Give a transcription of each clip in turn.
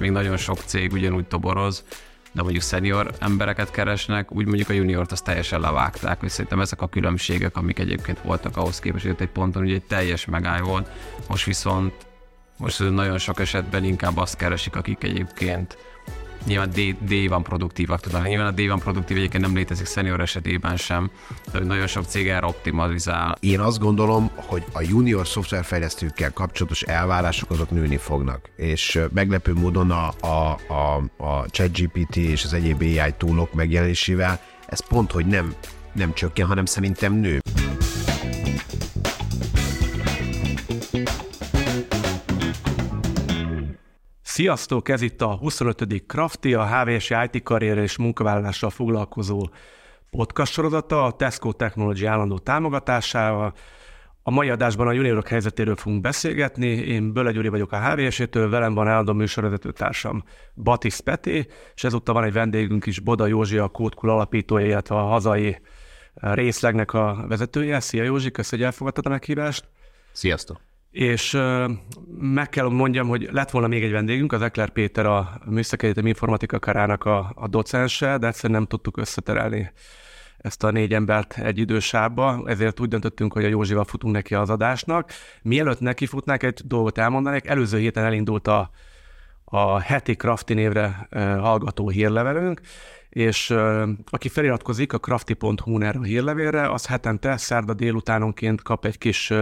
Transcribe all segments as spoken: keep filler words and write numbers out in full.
hogy még nagyon sok cég ugyanúgy toboroz, de mondjuk senior embereket keresnek, úgy mondjuk a juniort azt teljesen levágták, és szerintem ezek a különbségek, amik egyébként voltak ahhoz képest, hogy egy ponton ugye egy teljes megáll volt, most viszont most nagyon sok esetben inkább azt keresik, akik egyébként nyilván D, D van produktívak, tudom, nyilván a D van produktív egyébként nem létezik senior esetében sem, de nagyon sok cég erre optimalizál. Én azt gondolom, hogy a junior szoftverfejlesztőkkel kapcsolatos elvárások azok nőni fognak, és meglepő módon a, a, a, a ChatGPT és az egyéb á i toolok megjelenésével ez pont, hogy nem, nem csökken, hanem szerintem nő. Sziasztok! Ez itt a huszonötödik kraftie, a há vé es i té karrier és munkavállalással foglalkozó podcast sorozata a Tesco Technology állandó támogatásával. A mai adásban a juniorok helyzetéről fogunk beszélgetni. Én Böle Gyuri vagyok a há vé es-től, velem van állandó műsorvezető társam Batiz Peti, és ezúttal van egy vendégünk is, Boda József, a Codecool alapítója, illetve a hazai részlegnek a vezetője. Szia Józsi, kösz, hogy elfogadtad a meghívást. Sziasztok! És meg kell mondjam, hogy lett volna még egy vendégünk, az Eklér Péter, a Műszaki Egyetem informatika karának a, a docense, de egyszerűen nem tudtuk összeterelni ezt a négy embert egy idősába, ezért úgy döntöttünk, hogy a Józsival futunk neki az adásnak. Mielőtt nekifutnánk, egy dolgot elmondanék, előző héten elindult a, a heti kraftie névre hallgató hírlevelünk, és aki feliratkozik a kraftie pont hu erre a hírlevélre, az hetente szerda délutánonként kap egy kis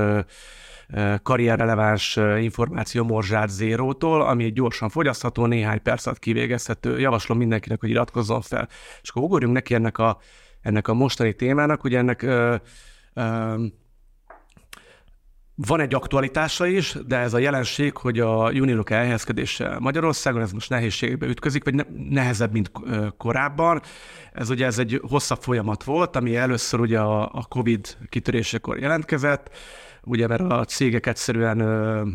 karrierreleváns információ morzsát Zérótól, ami gyorsan fogyasztható, néhány perc alatt kivégezhető. Javaslom mindenkinek, hogy iratkozzon fel. És akkor ugorjunk neki ennek a, ennek a mostani témának, ugye ennek ö, ö, van egy aktualitása is, de ez a jelenség, hogy a juniorok elhelyezkedése Magyarországon, ez most nehézségbe ütközik, vagy nehezebb, mint korábban. Ez ugye ez egy hosszabb folyamat volt, ami először ugye a, a Covid kitörésekor jelentkezett, ugye mert a cégek egyszerűen ö,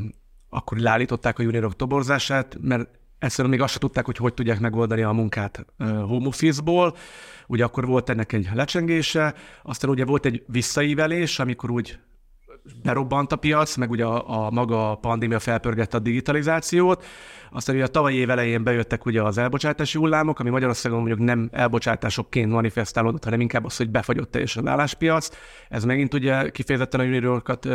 akkor leállították a juniorok toborzását, mert egyszerűen még azt se tudták, hogy hogy tudják megoldani a munkát ö, home office-ból. Ugye akkor volt ennek egy lecsengése, aztán ugye volt egy visszaívelés, amikor úgy berobbant a piac, meg ugye a, a maga pandémia felpörgette a digitalizációt, aztán ugye a tavalyi év elején bejöttek ugye az elbocsátási hullámok, ami Magyarországon mondjuk nem elbocsátásokként manifestálódott, hanem inkább az, hogy befagyott teljesen az álláspiac. Ez megint ugye kifejezetten a juniorokat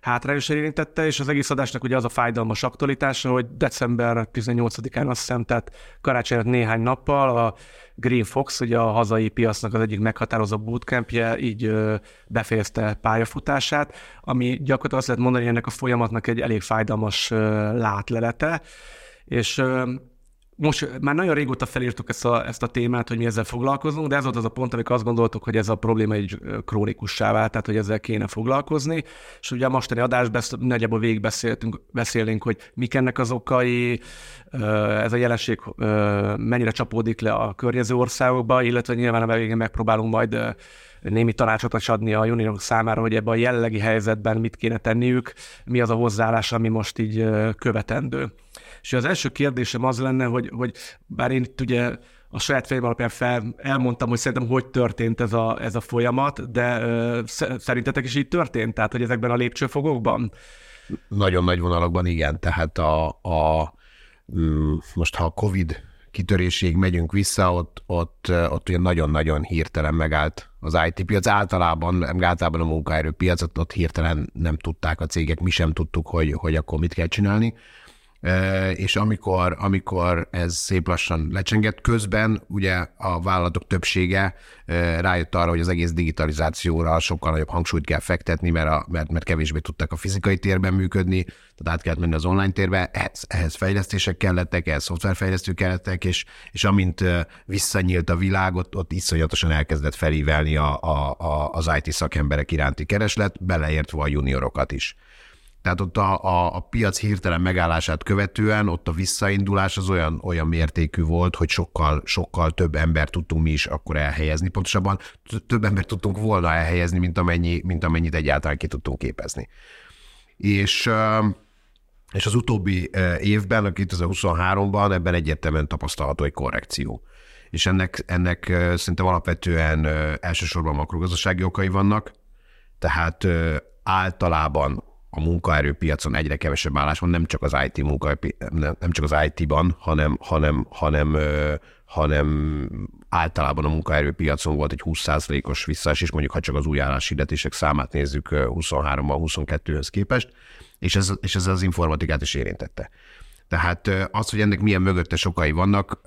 hátrányosan érintette, és az egész adásnak ugye az a fájdalmas aktualitása, hogy december tizennyolcadikán azt hiszem, tehát karácsony előtt néhány nappal a Green Fox, ugye a hazai piacnak az egyik meghatározó bootcampje, így befejezte pályafutását, ami gyakorlatilag azt lehet mondani, hogy ennek a folyamatnak egy elég fájdalmas látlelete, és most már nagyon régóta felírtuk ezt a, ezt a témát, hogy mi ezzel foglalkozunk, de ez volt az a pont, amikor azt gondoltuk, hogy ez a probléma egy krónikussá vált, tehát hogy ezzel kéne foglalkozni, és ugye a mostani adásban nagyjából végig beszéltünk, beszélünk, hogy mik ennek az okai, ez a jelenség mennyire csapódik le a környező országokba, illetve nyilván a végén megpróbálunk majd némi tanácsot is adni a juniorok számára, hogy ebben a jellegi helyzetben mit kéne tenniük, mi az a hozzáállás, ami most így követendő. És az első kérdésem az lenne, hogy, hogy bár én itt ugye a saját fejem alapján fel, elmondtam, hogy szerintem hogy történt ez a, ez a folyamat, de ö, szerintetek is így történt? Tehát, hogy ezekben a lépcsőfokokban? Nagyon nagy vonalakban igen. Tehát a, a most ha a Covid kitöréséig megyünk vissza, ott, ott, ott ugye nagyon-nagyon hirtelen megállt az i té piac, általában, általában a munkaerőpiacot, ott hirtelen nem tudták a cégek, mi sem tudtuk, hogy, hogy akkor mit kell csinálni. És amikor, amikor ez szép lassan lecsengett, közben ugye a vállalatok többsége rájött arra, hogy az egész digitalizációra sokkal nagyobb hangsúlyt kell fektetni, mert, a, mert, mert kevésbé tudtak a fizikai térben működni, tehát át kellett menni az online térbe, ehhez, ehhez fejlesztések kellettek, ehhez szoftverfejlesztők kellettek, és, és amint visszanyílt a világ, ott, ott iszonyatosan elkezdett felívelni a, a, a, az i té szakemberek iránti kereslet, beleértve a juniorokat is. Tehát ott a, a, a piac hirtelen megállását követően ott a visszaindulás az olyan, olyan mértékű volt, hogy sokkal, sokkal több embert tudtunk mi is akkor elhelyezni. Pontosabban több embert tudtunk volna elhelyezni, mint, amennyi, mint amennyit egyáltalán ki tudtunk képezni. És, és az utóbbi évben, a kétezer-huszonháromban ebben egyértelműen tapasztalható egy korrekció. És ennek, ennek szerintem alapvetően elsősorban makrogazdasági okai vannak, tehát általában a munkaerőpiacon egyre kevesebb állás van, nem csak az i té munkaerőpiacon, nem csak az i té-ban, hanem, hanem, hanem, hanem általában a munkaerőpiacon volt egy húsz százalékos visszaesés, mondjuk ha csak az új álláshirdetések számát nézzük huszonháromban huszonkettőhöz képest, és ez, és ez az informatikát is érintette. Tehát az, hogy ennek milyen mögötte sokai vannak,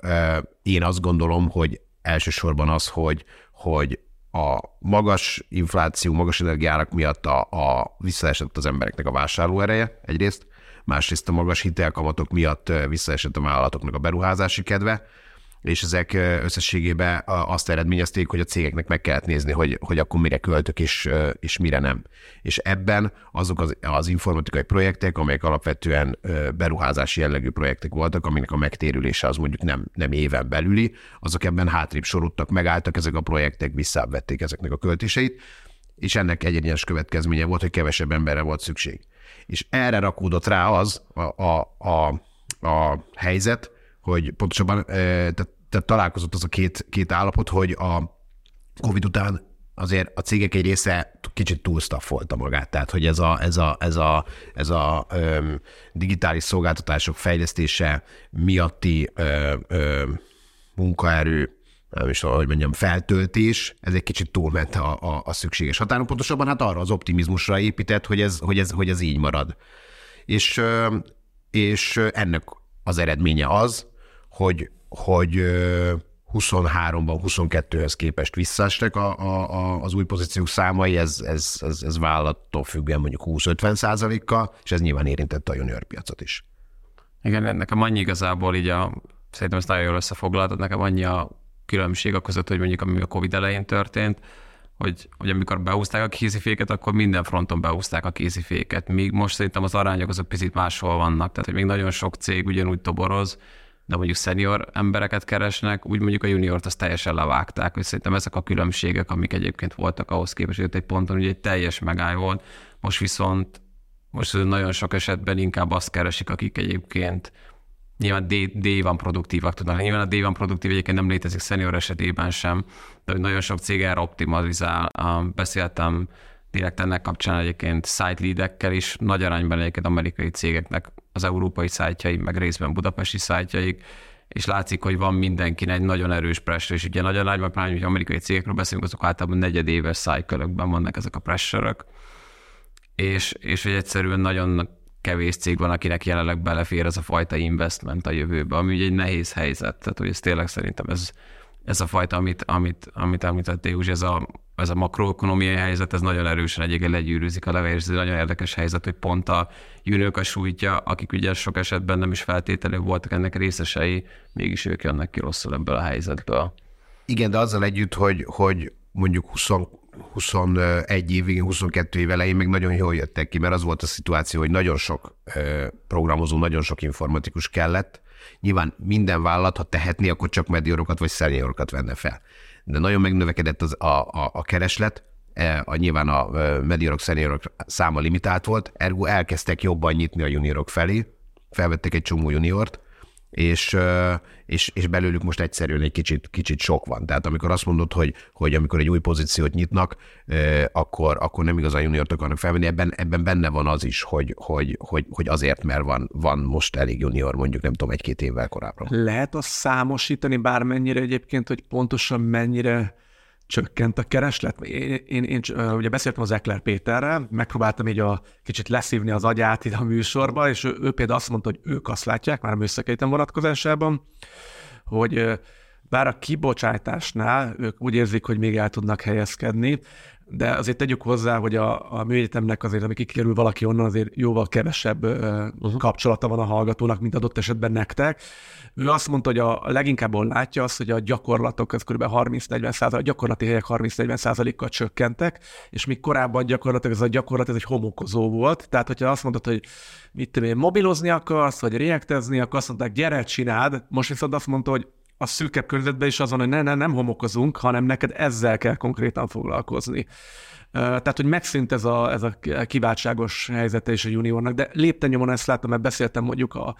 én azt gondolom, hogy elsősorban az, hogy, hogy a magas infláció, magas energiárak miatt a, a visszaesett az embereknek a vásárlóereje egyrészt, másrészt a magas hitelkamatok miatt visszaesett a vállalatoknak a beruházási kedve, és ezek összességében azt eredményezték, hogy a cégeknek meg kellett nézni, hogy, hogy akkor mire költök és, és mire nem. És ebben azok az, az informatikai projektek, amelyek alapvetően beruházási jellegű projektek voltak, aminek a megtérülése az mondjuk nem, nem éven belüli, azok ebben hátrébb sorultak, megálltak ezek a projektek, visszavették ezeknek a költéseit, és ennek egyenes következménye volt, hogy kevesebb emberre volt szükség. És erre rakódott rá az a, a, a, a helyzet, hogy pontosabban tehát tehát találkozott az a két, két állapot, hogy a Covid után azért a cégek egy része kicsit túlstaffolta magát, tehát hogy ez a, ez a, ez a, ez a öm, digitális szolgáltatások fejlesztése miatti öm, öm, munkaerő, nem is tudom, hogy mondjam, feltöltés, ez egy kicsit túlment a, a, a szükséges határon. Pontosabban hát arra az optimizmusra épített, hogy ez, hogy ez, hogy ez így marad. És, öm, és ennek az eredménye az, hogy hogy huszonháromban huszonkettőhöz képest visszaestek a, a, a, az új pozíciók számai, ez, ez, ez, ez vállalattól függően mondjuk húsz-ötven százalékkal, és ez nyilván érintette a junior piacot is. Igen, nekem annyi igazából így a, szerintem ezt nagyon jól összefoglaltad, nekem annyi a különbség a között, hogy mondjuk ami a Covid elején történt, hogy, hogy amikor behúzták a kéziféket, akkor minden fronton behúzták a kéziféket. Míg most szerintem az arányok azok picit máshol vannak, tehát hogy még nagyon sok cég ugyanúgy toboroz, de mondjuk senior embereket keresnek, úgy mondjuk a juniort azt teljesen levágták, és szerintem ezek a különbségek, amik egyébként voltak ahhoz képest, hogy egy ponton ugye egy teljes megáll volt, most viszont most nagyon sok esetben inkább azt keresik, akik egyébként nyilván D-van produktívak tudnak. Nyilván a D-van produktív egyébként nem létezik senior esetében sem, de nagyon sok cég erre optimalizál. Beszéltem direkt ennek kapcsán egyébként site leadekkel is, nagy arányban egyébként amerikai cégeknek az európai szájtjaik, meg részben budapesti szájtjaik, és látszik, hogy van mindenkinek egy nagyon erős pressure, és ugye nagyon nagyban, pláne, hogy amerikai cégekről beszélünk, azok általában negyedéves szájkölökben vannak ezek a pressure-ök, és, és hogy egyszerűen nagyon kevés cég van, akinek jelenleg belefér ez a fajta investment a jövőbe, ami ugye egy nehéz helyzet, tehát hogy ez tényleg szerintem ez, ez a fajta, amit, amit, amit említettél, Józsi, ez a, ez a makroökonomiai helyzet, ez nagyon erősen egyébként legyűrűzik a levél, és ez egy nagyon érdekes helyzet, hogy pont a juniorokat sújtja, akik ugye sok esetben nem is feltétlenül voltak ennek részesei, mégis ők jönnek ki rosszul ebből a helyzetből. Igen, de azzal együtt, hogy, hogy mondjuk huszonegy év végén, huszonkettő év elején még nagyon jól jöttek ki, mert az volt a szituáció, hogy nagyon sok programozó, nagyon sok informatikus kellett. Nyilván minden vállalat, ha tehetné, akkor csak mediorokat vagy seniorokat venne fel. De nagyon megnövekedett az a, a, a kereslet, e, a, nyilván a mediorok, seniorok száma limitált volt, ergo elkezdtek jobban nyitni a juniorok felé, felvettek egy csomó juniort, és, és, és belőlük most egyszerűen egy kicsit, kicsit sok van. Tehát amikor azt mondod, hogy, hogy amikor egy új pozíciót nyitnak, e, akkor, akkor nem igazán juniort akarnak felvenni, ebben, ebben benne van az is, hogy, hogy, hogy, hogy azért, mert van, van most elég junior, mondjuk nem tudom, egy-két évvel korábban. Lehet azt számosítani bármennyire egyébként, hogy pontosan mennyire csökkent a kereslet? Én, én, én ugye beszéltem az Eklér Péterrel, megpróbáltam így a kicsit leszívni az agyát itt a műsorba, és ő, ő például azt mondta, hogy ők azt látják, már a Műszaki Egyetem vonatkozásában, hogy bár a kibocsátásnál ők úgy érzik, hogy még el tudnak helyezkedni, de azért tegyük hozzá, hogy a, a műegyetemnek azért, amikor kikerül valaki onnan, azért jóval kevesebb uh-huh. kapcsolata van a hallgatónak, mint adott esetben nektek. Ő azt mondta, hogy a, a leginkább látja azt, hogy a gyakorlatok, az kb. harminc-negyven százalék, a gyakorlati helyek harminc-negyven százalékkal csökkentek, és még korábban gyakorlatilag ez a gyakorlat, ez egy homokozó volt. Tehát, hogyha azt mondtad, hogy mit tudom én, mobilozni akarsz, vagy reactezni akarsz, azt mondták, gyere, csináld. Most viszont azt mondta, hogy a szűkebb környezetben is azon, hogy ne, ne, nem homokozunk, hanem neked ezzel kell konkrétan foglalkozni. Tehát, hogy megszűnt ez a, ez a kiváltságos helyzete is a juniornak, de lépten nyomon ezt látom, mert beszéltem mondjuk a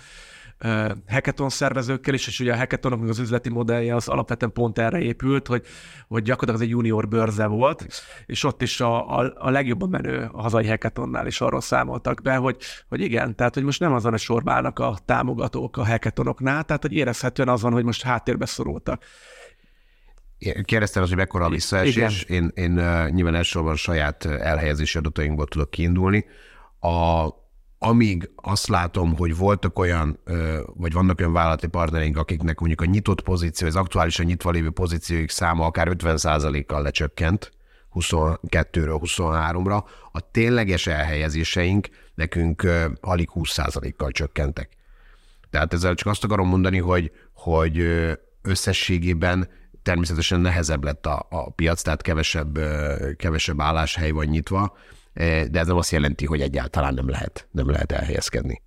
hackathon szervezőkkel is, és ugye a hackathonoknak az üzleti modellje az alapvetően pont erre épült, hogy, hogy gyakorlatilag az egy junior börze volt, és ott is a, a, a legjobban menő a hazai hackathonnál is arról számoltak be, hogy, hogy igen, tehát hogy most nem azon a sorban állnak a támogatók a hackathonoknál, tehát hogy érezhetően azon, hogy most háttérbe szorultak. Kérdeztem az, hogy mekkora a visszaesés. Én, én nyilván elsősorban saját elhelyezési adatainkból tudok kiindulni. A, amíg azt látom, hogy voltak olyan, vagy vannak olyan vállalati partnereink, akiknek mondjuk a nyitott pozíció, az aktuálisan nyitva lévő pozícióik száma akár ötven százalékkal lecsökkent, huszonkettőről huszonháromra, a tényleges elhelyezéseink nekünk alig húsz százalékkal csökkentek. Tehát ezzel csak azt akarom mondani, hogy, hogy összességében természetesen nehezebb lett a, a piac, tehát kevesebb, kevesebb álláshely van nyitva, de ez nem azt jelenti, hogy egyáltalán nem lehet, nem lehet elhelyezkedni.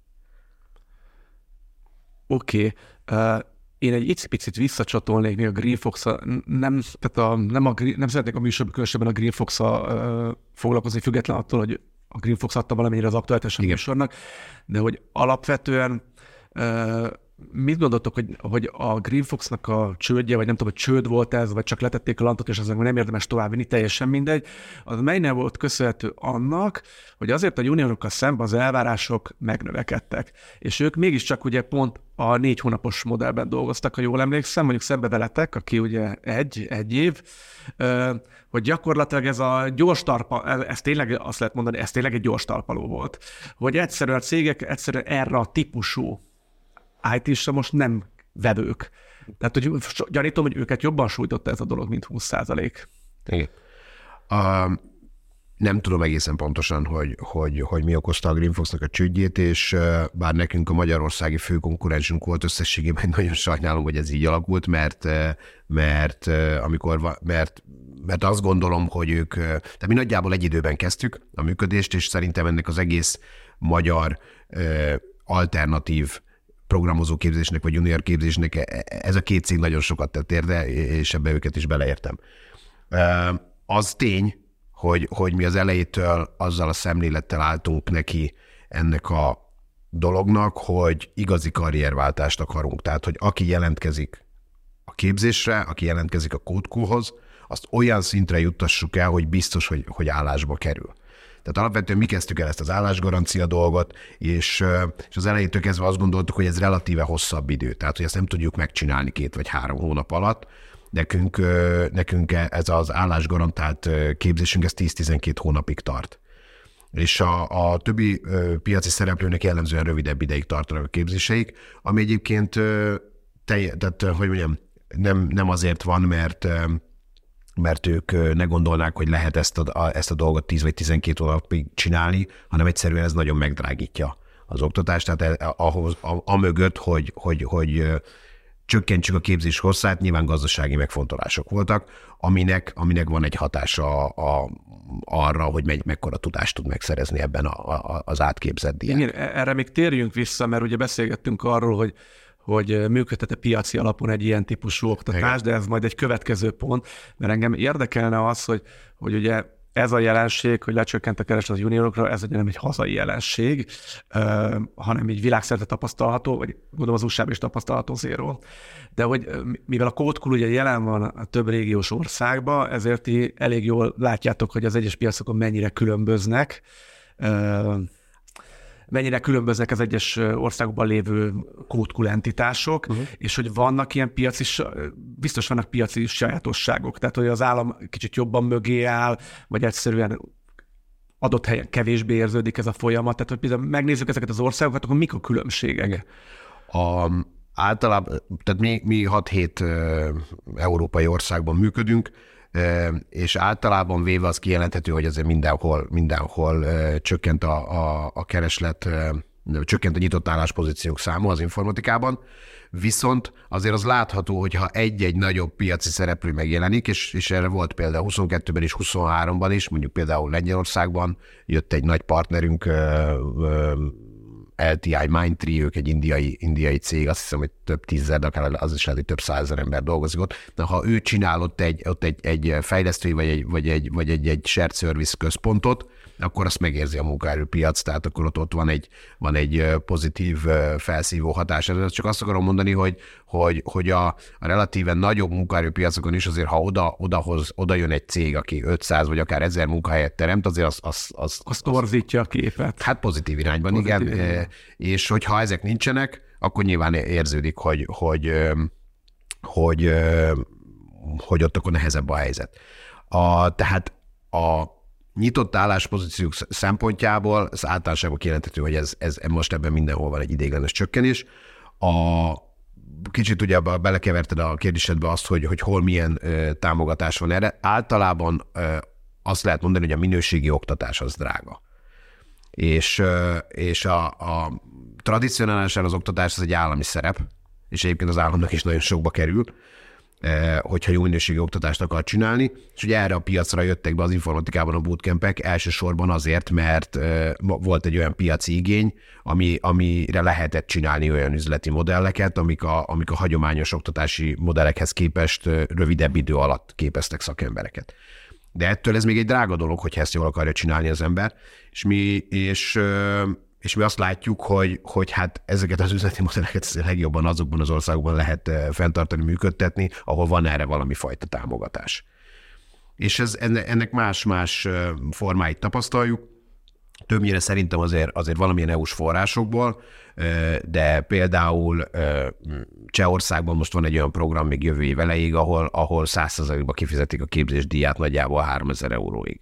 Oké. Okay. Uh, én egy picit visszacsatolnék még a Green Fox-a. Nem, tehát a, nem, a, nem szeretnék a műsorban különösebben a Green Fox-a uh, foglalkozni, független attól, hogy a Green Fox adta valamennyire az aktuálitása a műsornak, de hogy alapvetően uh, mit gondoltok, hogy, hogy a Green Fox-nak a csődje, vagy nem tudom, hogy csőd volt ez, vagy csak letették a lantot, és azon nem érdemes továbbvinni, teljesen mindegy, az melynek volt köszönhető annak, hogy azért a juniorokkal szemben az elvárások megnövekedtek. És ők mégiscsak ugye pont a négy hónapos modellben dolgoztak, ha jól emlékszem, mondjuk szembe veletek, aki ugye egy, egy év, hogy gyakorlatilag ez a gyors talpa, ez tényleg azt lehet mondani, ez tényleg egy gyors talpaló volt. Hogy egyszerűen a cégek egyszerűen erre a típusú í té-sra most nem vevők. Tehát, hogy gyanítom, hogy őket jobban sújtotta ez a dolog, mint húsz százalék. Igen. Uh, nem tudom egészen pontosan, hogy, hogy, hogy mi okozta a Green Fox-nak a csődjét, és uh, bár nekünk a magyarországi főkonkurensünk volt összességében, nagyon sajnálom, hogy ez így alakult, mert, mert, amikor, mert, mert azt gondolom, hogy ők, tehát mi nagyjából egy időben kezdtük a működést, és szerintem ennek az egész magyar uh, alternatív programozó képzésnek, vagy junior képzésnek, ez a két cég nagyon sokat tett érde, és ebbe őket is beleértem. Az tény, hogy, hogy mi az elejétől azzal a szemlélettel álltunk neki ennek a dolognak, hogy igazi karrierváltást akarunk. Tehát, hogy aki jelentkezik a képzésre, aki jelentkezik a Codecoolhoz, azt olyan szintre juttassuk el, hogy biztos, hogy, hogy állásba kerül. Tehát alapvetően mi kezdtük el ezt az állásgarancia dolgot, és, és az elejétől kezdve azt gondoltuk, hogy ez relatíve hosszabb idő, tehát hogy ezt nem tudjuk megcsinálni két vagy három hónap alatt. Nekünk, nekünk ez az állásgarantált képzésünk, ez tíz-tizenkét hónapig tart. És a, a többi piaci szereplőnek jellemzően rövidebb ideig tartanak a képzéseik, ami egyébként telj, tehát, hogy mondjam, nem, nem azért van, mert... mert ők ne gondolnák, hogy lehet ezt a, ezt a dolgot tíz vagy tizenkét hónapig csinálni, hanem egyszerűen ez nagyon megdrágítja az oktatást. Tehát ahhoz, amögött, hogy, hogy, hogy csökkentsük a képzés hosszát, nyilván gazdasági megfontolások voltak, aminek, aminek van egy hatása a, a, arra, hogy me, mekkora tudást tud megszerezni ebben a, a, az átképzett diák. Igen, erre még térjünk vissza, mert ugye beszélgettünk arról, hogy hogy működhet-e piaci alapon egy ilyen típusú oktatás, de ez majd egy következő pont, mert engem érdekelne az, hogy, hogy ugye ez a jelenség, hogy lecsökkent a kereslet a juniorokra, ez ugye nem egy hazai jelenség, hanem így világszerte tapasztalható, vagy gondolom az u es á-ban is tapasztalható zéról. De hogy mivel a Codecool ugye jelen van a több régiós országban, ezért ti elég jól látjátok, hogy az egyes piacokon mennyire különböznek, mennyire különböznek az egyes országokban lévő Codecool entitások, uh-huh. és hogy vannak ilyen piaci, biztos vannak piaci sajátosságok, tehát hogy az állam kicsit jobban mögé áll, vagy egyszerűen adott helyen kevésbé érződik ez a folyamat, tehát hogy például megnézzük ezeket az országokat, akkor mik a különbségek? A, általában, tehát mi, mi hat-hét európai országban működünk, és általában véve az kijelenthető, hogy azért mindenhol, mindenhol csökkent a, a, a kereslet, csökkent a nyitott álláspozíciók száma az informatikában, viszont azért az látható, hogyha egy-egy nagyobb piaci szereplő megjelenik, és, és erre volt például huszonkettőben és huszonháromban is, mondjuk például Lengyelországban jött egy nagy partnerünk el té i Mindtree, ők egy indiai, indiai cég, azt hiszem, hogy több tízzer, de akár az is lehet, hogy több százezer ember dolgozik ott. Na, ha ő csinál ott egy, ott egy, egy fejlesztői, vagy egy, vagy egy, vagy egy, egy shared service központot, akkor azt megérzi a munkaerőpiac, tehát akkor ott, ott van, egy, van egy pozitív felszívó hatás. Ez csak azt akarom mondani, hogy, hogy, hogy a, a relatíven nagyobb munkaerőpiacokon is azért, ha oda, odahoz, oda jön egy cég, aki ötszáz vagy akár ezer munkahelyet teremt, azért az... az, az, az torzítja a képet. Hát pozitív irányban, pozitív igen. Irányban. És hogyha ezek nincsenek, akkor nyilván érződik, hogy, hogy, hogy, hogy, hogy ott akkor nehezebb a helyzet. A, tehát a... nyitott álláspozíciók szempontjából az általánosabb kijelenthető, hogy ez, ez most ebben mindenhol van egy ideiglenes csökkenés. A, kicsit ugye belekeverted a kérdésedbe azt, hogy, hogy hol milyen ö, támogatás van erre. Általában ö, azt lehet mondani, hogy a minőségi oktatás az drága. És, ö, és a, a tradicionálisan az oktatás az egy állami szerep, és egyébként az államnak is nagyon sokba kerül, hogyha jó minőségi oktatást akar csinálni, és ugye erre a piacra jöttek be az informatikában a bootcampek elsősorban azért, mert volt egy olyan piaci igény, ami, amire lehetett csinálni olyan üzleti modelleket, amik a, amik a hagyományos oktatási modellekhez képest rövidebb idő alatt képeztek szakembereket. De ettől ez még egy drága dolog, hogyha ezt jól akarja csinálni az ember, és mi, és, és mi azt látjuk, hogy, hogy hát ezeket az üzleti modelleket legjobban azokban az országokban lehet fenntartani, működtetni, ahol van erre valami fajta támogatás. És ez, ennek más-más formáit tapasztaljuk. Többnyire szerintem azért, azért valamilyen é u-s forrásokból, de például Csehországban most van egy olyan program még jövő év elejéig, ahol, ahol száz százalékba kifizetik a képzésdíját nagyjából háromezer euróig.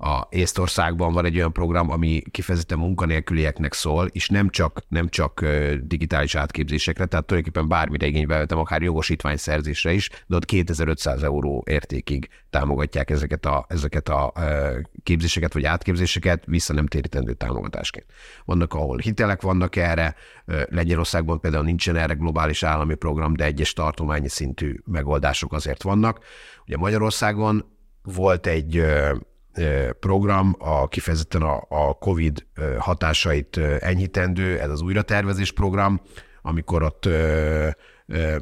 A Észtországban van egy olyan program, ami kifejezetten munkanélkülieknek szól, és nem csak, nem csak digitális átképzésekre, tehát tulajdonképpen bármire igénybe vettem, akár jogosítványszerzésre is, de ott kétezer-ötszáz euró értékig támogatják ezeket a, ezeket a képzéseket vagy átképzéseket, vissza nem térítendő támogatásként. Vannak, ahol hitelek vannak erre, Lengyelországban például nincsen erre globális állami program, de egyes tartományi szintű megoldások azért vannak. Ugye Magyarországon volt egy program, a kifejezetten a, a Covid hatásait enyhítendő, ez az újratervezés program, amikor ott, ö, ö,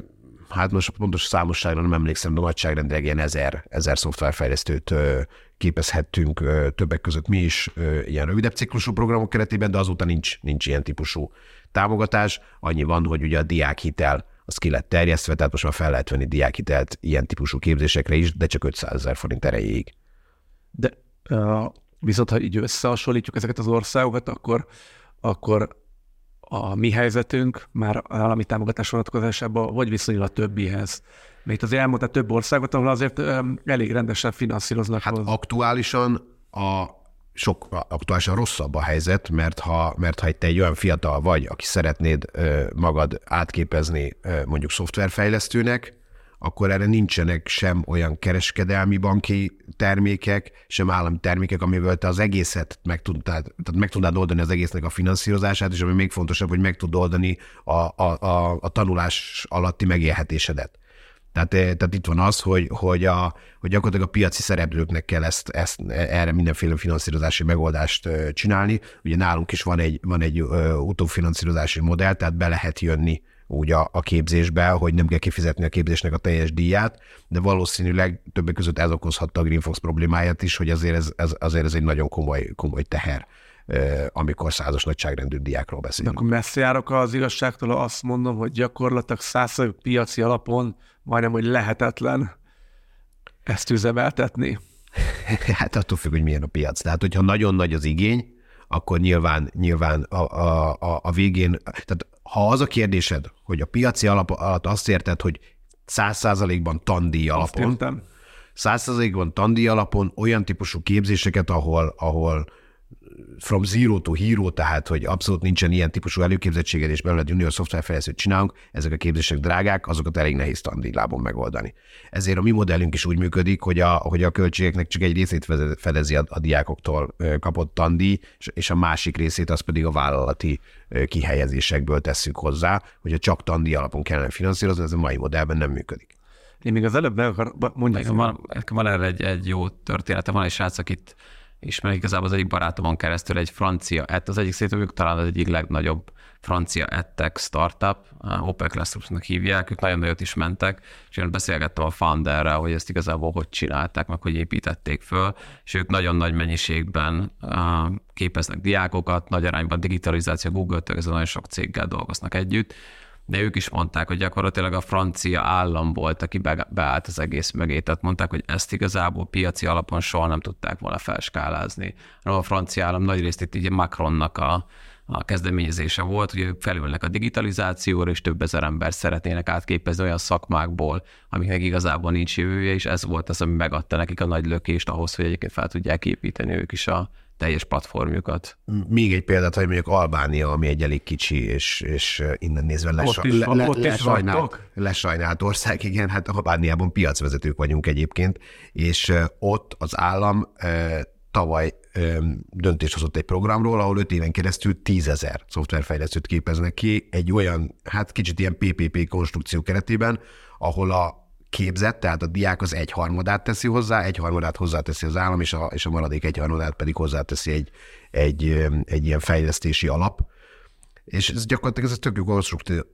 hát most pontos számosságra nem emlékszem, de nagyságrendileg ilyen ezer, ezer szoftverfejlesztőt ö, képezhettünk ö, többek között mi is ö, ilyen rövidebb ciklusú programok keretében, de azóta nincs, nincs ilyen típusú támogatás. Annyi van, hogy ugye a diákhitel az ki lett terjesztve, tehát most már fel lehet venni diákhitelt ilyen típusú képzésekre is, de csak ötszázezer forint erejéig. De uh, viszont, ha így összehasonlítjuk ezeket az országokat, akkor, akkor a mi helyzetünk már állami támogatás vonatkozásában vagy viszonylag a többihez. Mert azért elmondta több országot, ahol azért um, elég rendesen finanszíroznak. Hát hozzá. Aktuálisan a sok aktuálisan rosszabb a helyzet, mert ha, mert ha te egy olyan fiatal vagy, aki szeretnéd ö, magad átképezni ö, mondjuk szoftverfejlesztőnek, akkor erre nincsenek sem olyan kereskedelmi banki termékek, sem állami termékek, amiből te az egészet meg tudnád, tehát meg tudnád oldani az egésznek a finanszírozását, és ami még fontosabb, hogy meg tud oldani a, a, a, a tanulás alatti megélhetésedet. Tehát, tehát itt van az, hogy, hogy, a, hogy gyakorlatilag a piaci szereplőknek kell ezt, ezt, erre mindenféle finanszírozási megoldást csinálni. Ugye nálunk is van egy, van egy utófinanszírozási modell, tehát be lehet jönni úgy a, a képzésbe, hogy nem kell kifizetni a képzésnek a teljes díját, de valószínűleg többek között ez okozhatta a Green Fox problémáját is, hogy azért ez, ez, azért ez egy nagyon komoly, komoly teher, amikor százas nagyságrendű diákról beszélünk. De akkor messze járok az igazságtól, azt mondom, hogy gyakorlatilag száz százalék piaci alapon majdnem, hogy lehetetlen ezt üzemeltetni. Hát attól függ, hogy milyen a piac. Tehát, hogyha nagyon nagy az igény, akkor nyilván, nyilván a, a, a, a végén, tehát ha az a kérdésed, hogy a piaci alap alatt azt érted, hogy száz százalékban tandíj alapon, száz százalékban tandíj alapon olyan típusú képzéseket, ahol, ahol from zero to hero, tehát hogy abszolút nincsen ilyen típusú előképzettséged, és belőled junior szoftverfejlesztőt csinálunk, ezek a képzések drágák, azokat elég nehéz tandíjlábon megoldani. Ezért a mi modellünk is úgy működik, hogy a, hogy a költségeknek csak egy részét fedezi a, a diákoktól kapott tandíj, és a másik részét az pedig a vállalati kihelyezésekből tesszük hozzá, hogyha csak tandíj alapon kellene finanszírozni, ez a mai modellben nem működik. Én még az előbb meg akar mondani. Van, van erre egy, egy jó története, van egy srác, akit és meg igazából az egyik barátomon keresztül egy francia, ad, az egyik szétől talán az egyik legnagyobb francia adtech startup, Open Classroomsnak hívják, ők nagyon nagyot is mentek, és én beszélgettem a founderrel, hogy ezt igazából hogy csinálták, meg hogy építették föl, és ők nagyon nagy mennyiségben képeznek diákokat, nagy arányban digitalizáció, Google-től, ezzel nagyon sok céggel dolgoznak együtt, de ők is mondták, hogy gyakorlatilag a francia állam volt, aki beállt az egész mögé. Tehát mondták, hogy ezt igazából piaci alapon soha nem tudták volna felskálázni. A francia állam nagyrészt itt így Macronnak a, a kezdeményezése volt, hogy ők felülnek a digitalizációra, és több ezer ember szeretnének átképezni olyan szakmákból, amiknek igazából nincs jövője, és ez volt az, ami megadta nekik a nagy lökést ahhoz, hogy egyébként fel tudják építeni ők is a teljes platformjukat. Még egy példát, hogy mondjuk Albánia, ami egy elég kicsi, és, és innen nézve lesa, is, le, le, lesajnált, lesajnált ország, igen, hát Albániában piacvezetők vagyunk egyébként, és ott az állam tavaly döntést hozott egy programról, ahol öt éven keresztül tízezer szoftverfejlesztőt képeznek ki, egy olyan, hát kicsit ilyen pé pé pé konstrukció keretében, ahol a képzett, tehát a diák az egyharmadát teszi hozzá, egyharmadát hozzáteszi az állam, és a, és a maradék egyharmadát pedig hozzáteszi egy, egy, egy ilyen fejlesztési alap. És ez gyakorlatilag ez egy tök jó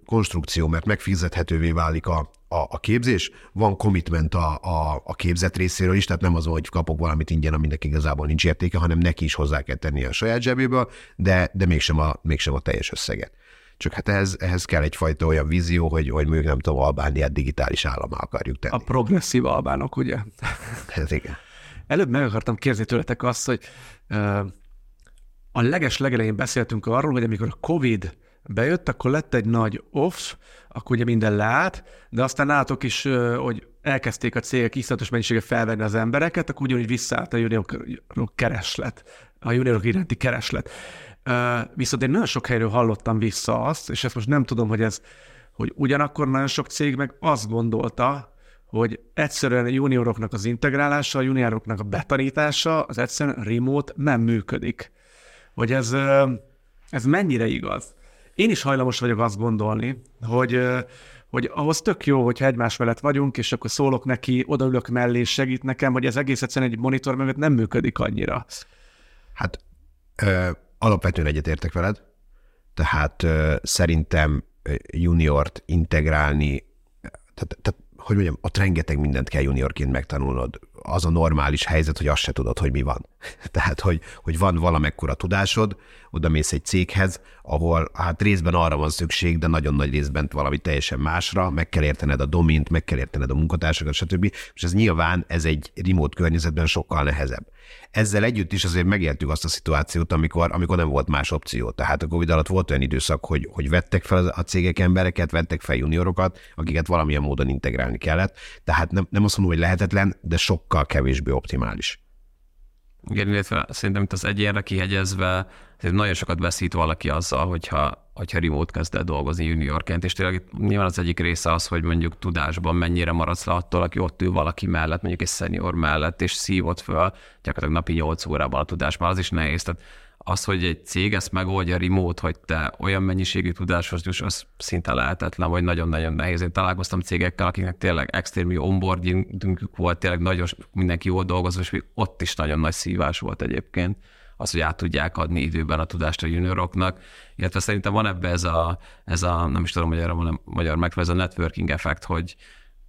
konstrukció, mert megfizethetővé válik a, a, a képzés, van commitment a, a, a képzett részéről is, tehát nem az, hogy kapok valamit ingyen, aminek igazából nincs értéke, hanem neki is hozzá kell tenni a saját zsebéből, de, de mégsem, a, mégsem a teljes összeget. Csak hát ehhez, ehhez kell egyfajta olyan vízió, hogy, hogy mondjuk nem tudom, Albániát digitális államá akarjuk tenni. A progresszív albánok, ugye? Hát igen. Előbb meg akartam kérdezni tőletek azt, hogy a leges legelején beszéltünk arról, hogy amikor a Covid bejött, akkor lett egy nagy off, akkor ugye minden leállt, de aztán látok is, hogy elkezdték a cégek iszonyatos mennyisége felvenni az embereket, akkor ugyanúgy visszaállt a juniorok kereslet, a juniorok iránti kereslet. Uh, viszont én nagyon sok helyről hallottam vissza azt, és ezt most nem tudom, hogy ez, hogy ugyanakkor nagyon sok cég meg azt gondolta, hogy egyszerűen a junioroknak az integrálása, a junioroknak a betanítása, az egyszerűen remote nem működik. Hogy ez, uh, ez mennyire igaz? Én is hajlamos vagyok azt gondolni, hogy, uh, hogy ahhoz tök jó, hogyha egymás mellett vagyunk, és akkor szólok neki, odaülök mellé, segít nekem, hogy ez egész egyszerűen egy monitor mögött nem működik annyira. Hát... Uh... Alapvetően egyetértek veled, tehát euh, szerintem juniort integrálni, tehát, tehát hogy mondjam, ott rengeteg mindent kell juniorként megtanulnod. Az a normális helyzet, hogy azt se tudod, hogy mi van. Tehát, hogy, hogy van valamekkora tudásod, oda mész egy céghez, ahol hát részben arra van szükség, de nagyon nagy részben valami teljesen másra, meg kell értened a domint, meg kell értened a munkatársakat, stb. És ez nyilván ez egy remote környezetben sokkal nehezebb. Ezzel együtt is azért megéltük azt a szituációt, amikor, amikor nem volt más opció. Tehát a Covid alatt volt olyan időszak, hogy, hogy vettek fel a cégek embereket, vettek fel juniorokat, akiket valamilyen módon integrálni kellett. Tehát nem, nem azt mondom, hogy lehetetlen, de sokkal kevésbé optimális. Igen, illetve szerintem itt az egyénre kihegyezve, nagyon sokat veszít valaki azzal, hogyha, hogyha remote kezd el dolgozni juniorként, és tényleg nyilván az egyik része az, hogy mondjuk tudásban mennyire maradsz le attól, aki ott ül valaki mellett, mondjuk egy senior mellett, és szívod föl gyakorlatilag napi nyolc órában a tudásban, az is nehéz. Tehát az, hogy egy cég ezt megoldja remote, hogy te olyan mennyiségű tudáshoz juss, az szinte lehetetlen, vagy nagyon-nagyon nehéz. Én találkoztam cégekkel, akiknek tényleg extrém onboardingük volt, tényleg nagyon mindenki jól dolgozó, és ott is nagyon nagy szívás volt egyébként az, hogy át tudják adni időben a tudást a junioroknak, illetve szerintem van ebbe ez a, ez a nem is tudom, magyarul, magyar megfelelő, ez a networking effekt, hogy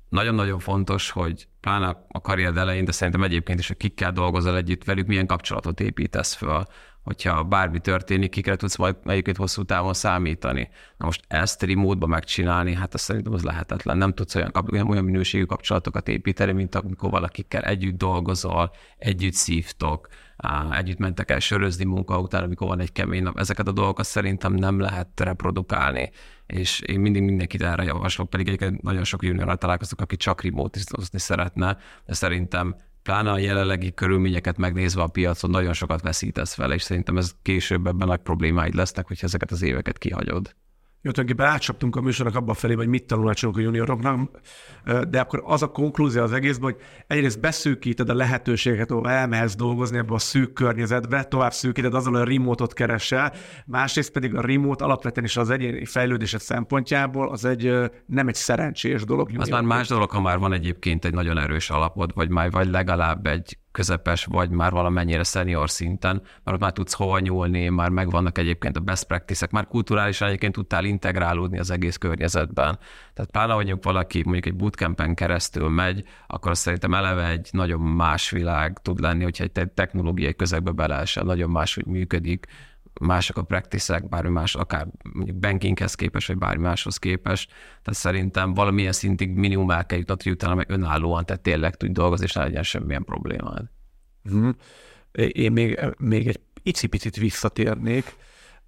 nagyon-nagyon fontos, hogy pláne a karrier elején, de szerintem egyébként is, hogy kikkel dolgozol együtt, velük milyen kapcsolatot építesz föl, hogyha bármi történik, kikre tudsz majd melyiket hosszú távon számítani. Na most ezt remote-ba megcsinálni, hát azt szerintem az lehetetlen. Nem tudsz olyan, nem olyan minőségű kapcsolatokat építeni, mint amikor valakikkel együtt dolgozol, együtt szívtok, együtt mentek el sörözni munka után, amikor van egy kemény nap. Ezeket a dolgokat szerintem nem lehet reprodukálni. És én mindig mindenkit erre javaslok, pedig egyébként nagyon sok juniorral találkozok, aki csak remote-izni szeretne, de szerintem pláne a jelenlegi körülményeket megnézve a piacon nagyon sokat veszítesz vele, és szerintem ez később ebben nagy problémáid lesznek, hogyha ezeket az éveket kihagyod. Jó, tulajdonképpen átcsaptunk a műsornak abban felé, hogy mit tanulnácsunk a junioroknak, de akkor az a konklúzió az egészben, hogy egyrészt beszűkíted a lehetőségeket, ahol elmehetsz dolgozni ebbe a szűk környezetbe, tovább szűkíted azzal, hogy a remote-ot keresel, másrészt pedig a remote alapvetően is az egyéni fejlődése szempontjából az egy nem egy szerencsés dolog. Az már más dolog, ha már van egyébként egy nagyon erős alapod, vagy már vagy legalább egy közepes, vagy már valamennyire senior szinten, mert ott már tudsz hova nyúlni, már megvannak egyébként a best practice-ek, már kulturálisan egyébként tudtál integrálódni az egész környezetben. Tehát pláne, hogy valaki mondjuk egy bootcampen keresztül megy, akkor azt szerintem eleve egy nagyon más világ tud lenni, hogyha egy technológiai közegbe beleesel, nagyon máshogy működik, mások a practice-ek, bármi más, akár mondjuk bankinghez képest, vagy bármi máshoz képest. Tehát szerintem valamilyen szintig minimum el kell jutnod, hogy utána meg önállóan, tehát tényleg tudj dolgozni, és ne legyen semmilyen problémád. Hmm. Én még, még egy icipicit visszatérnék,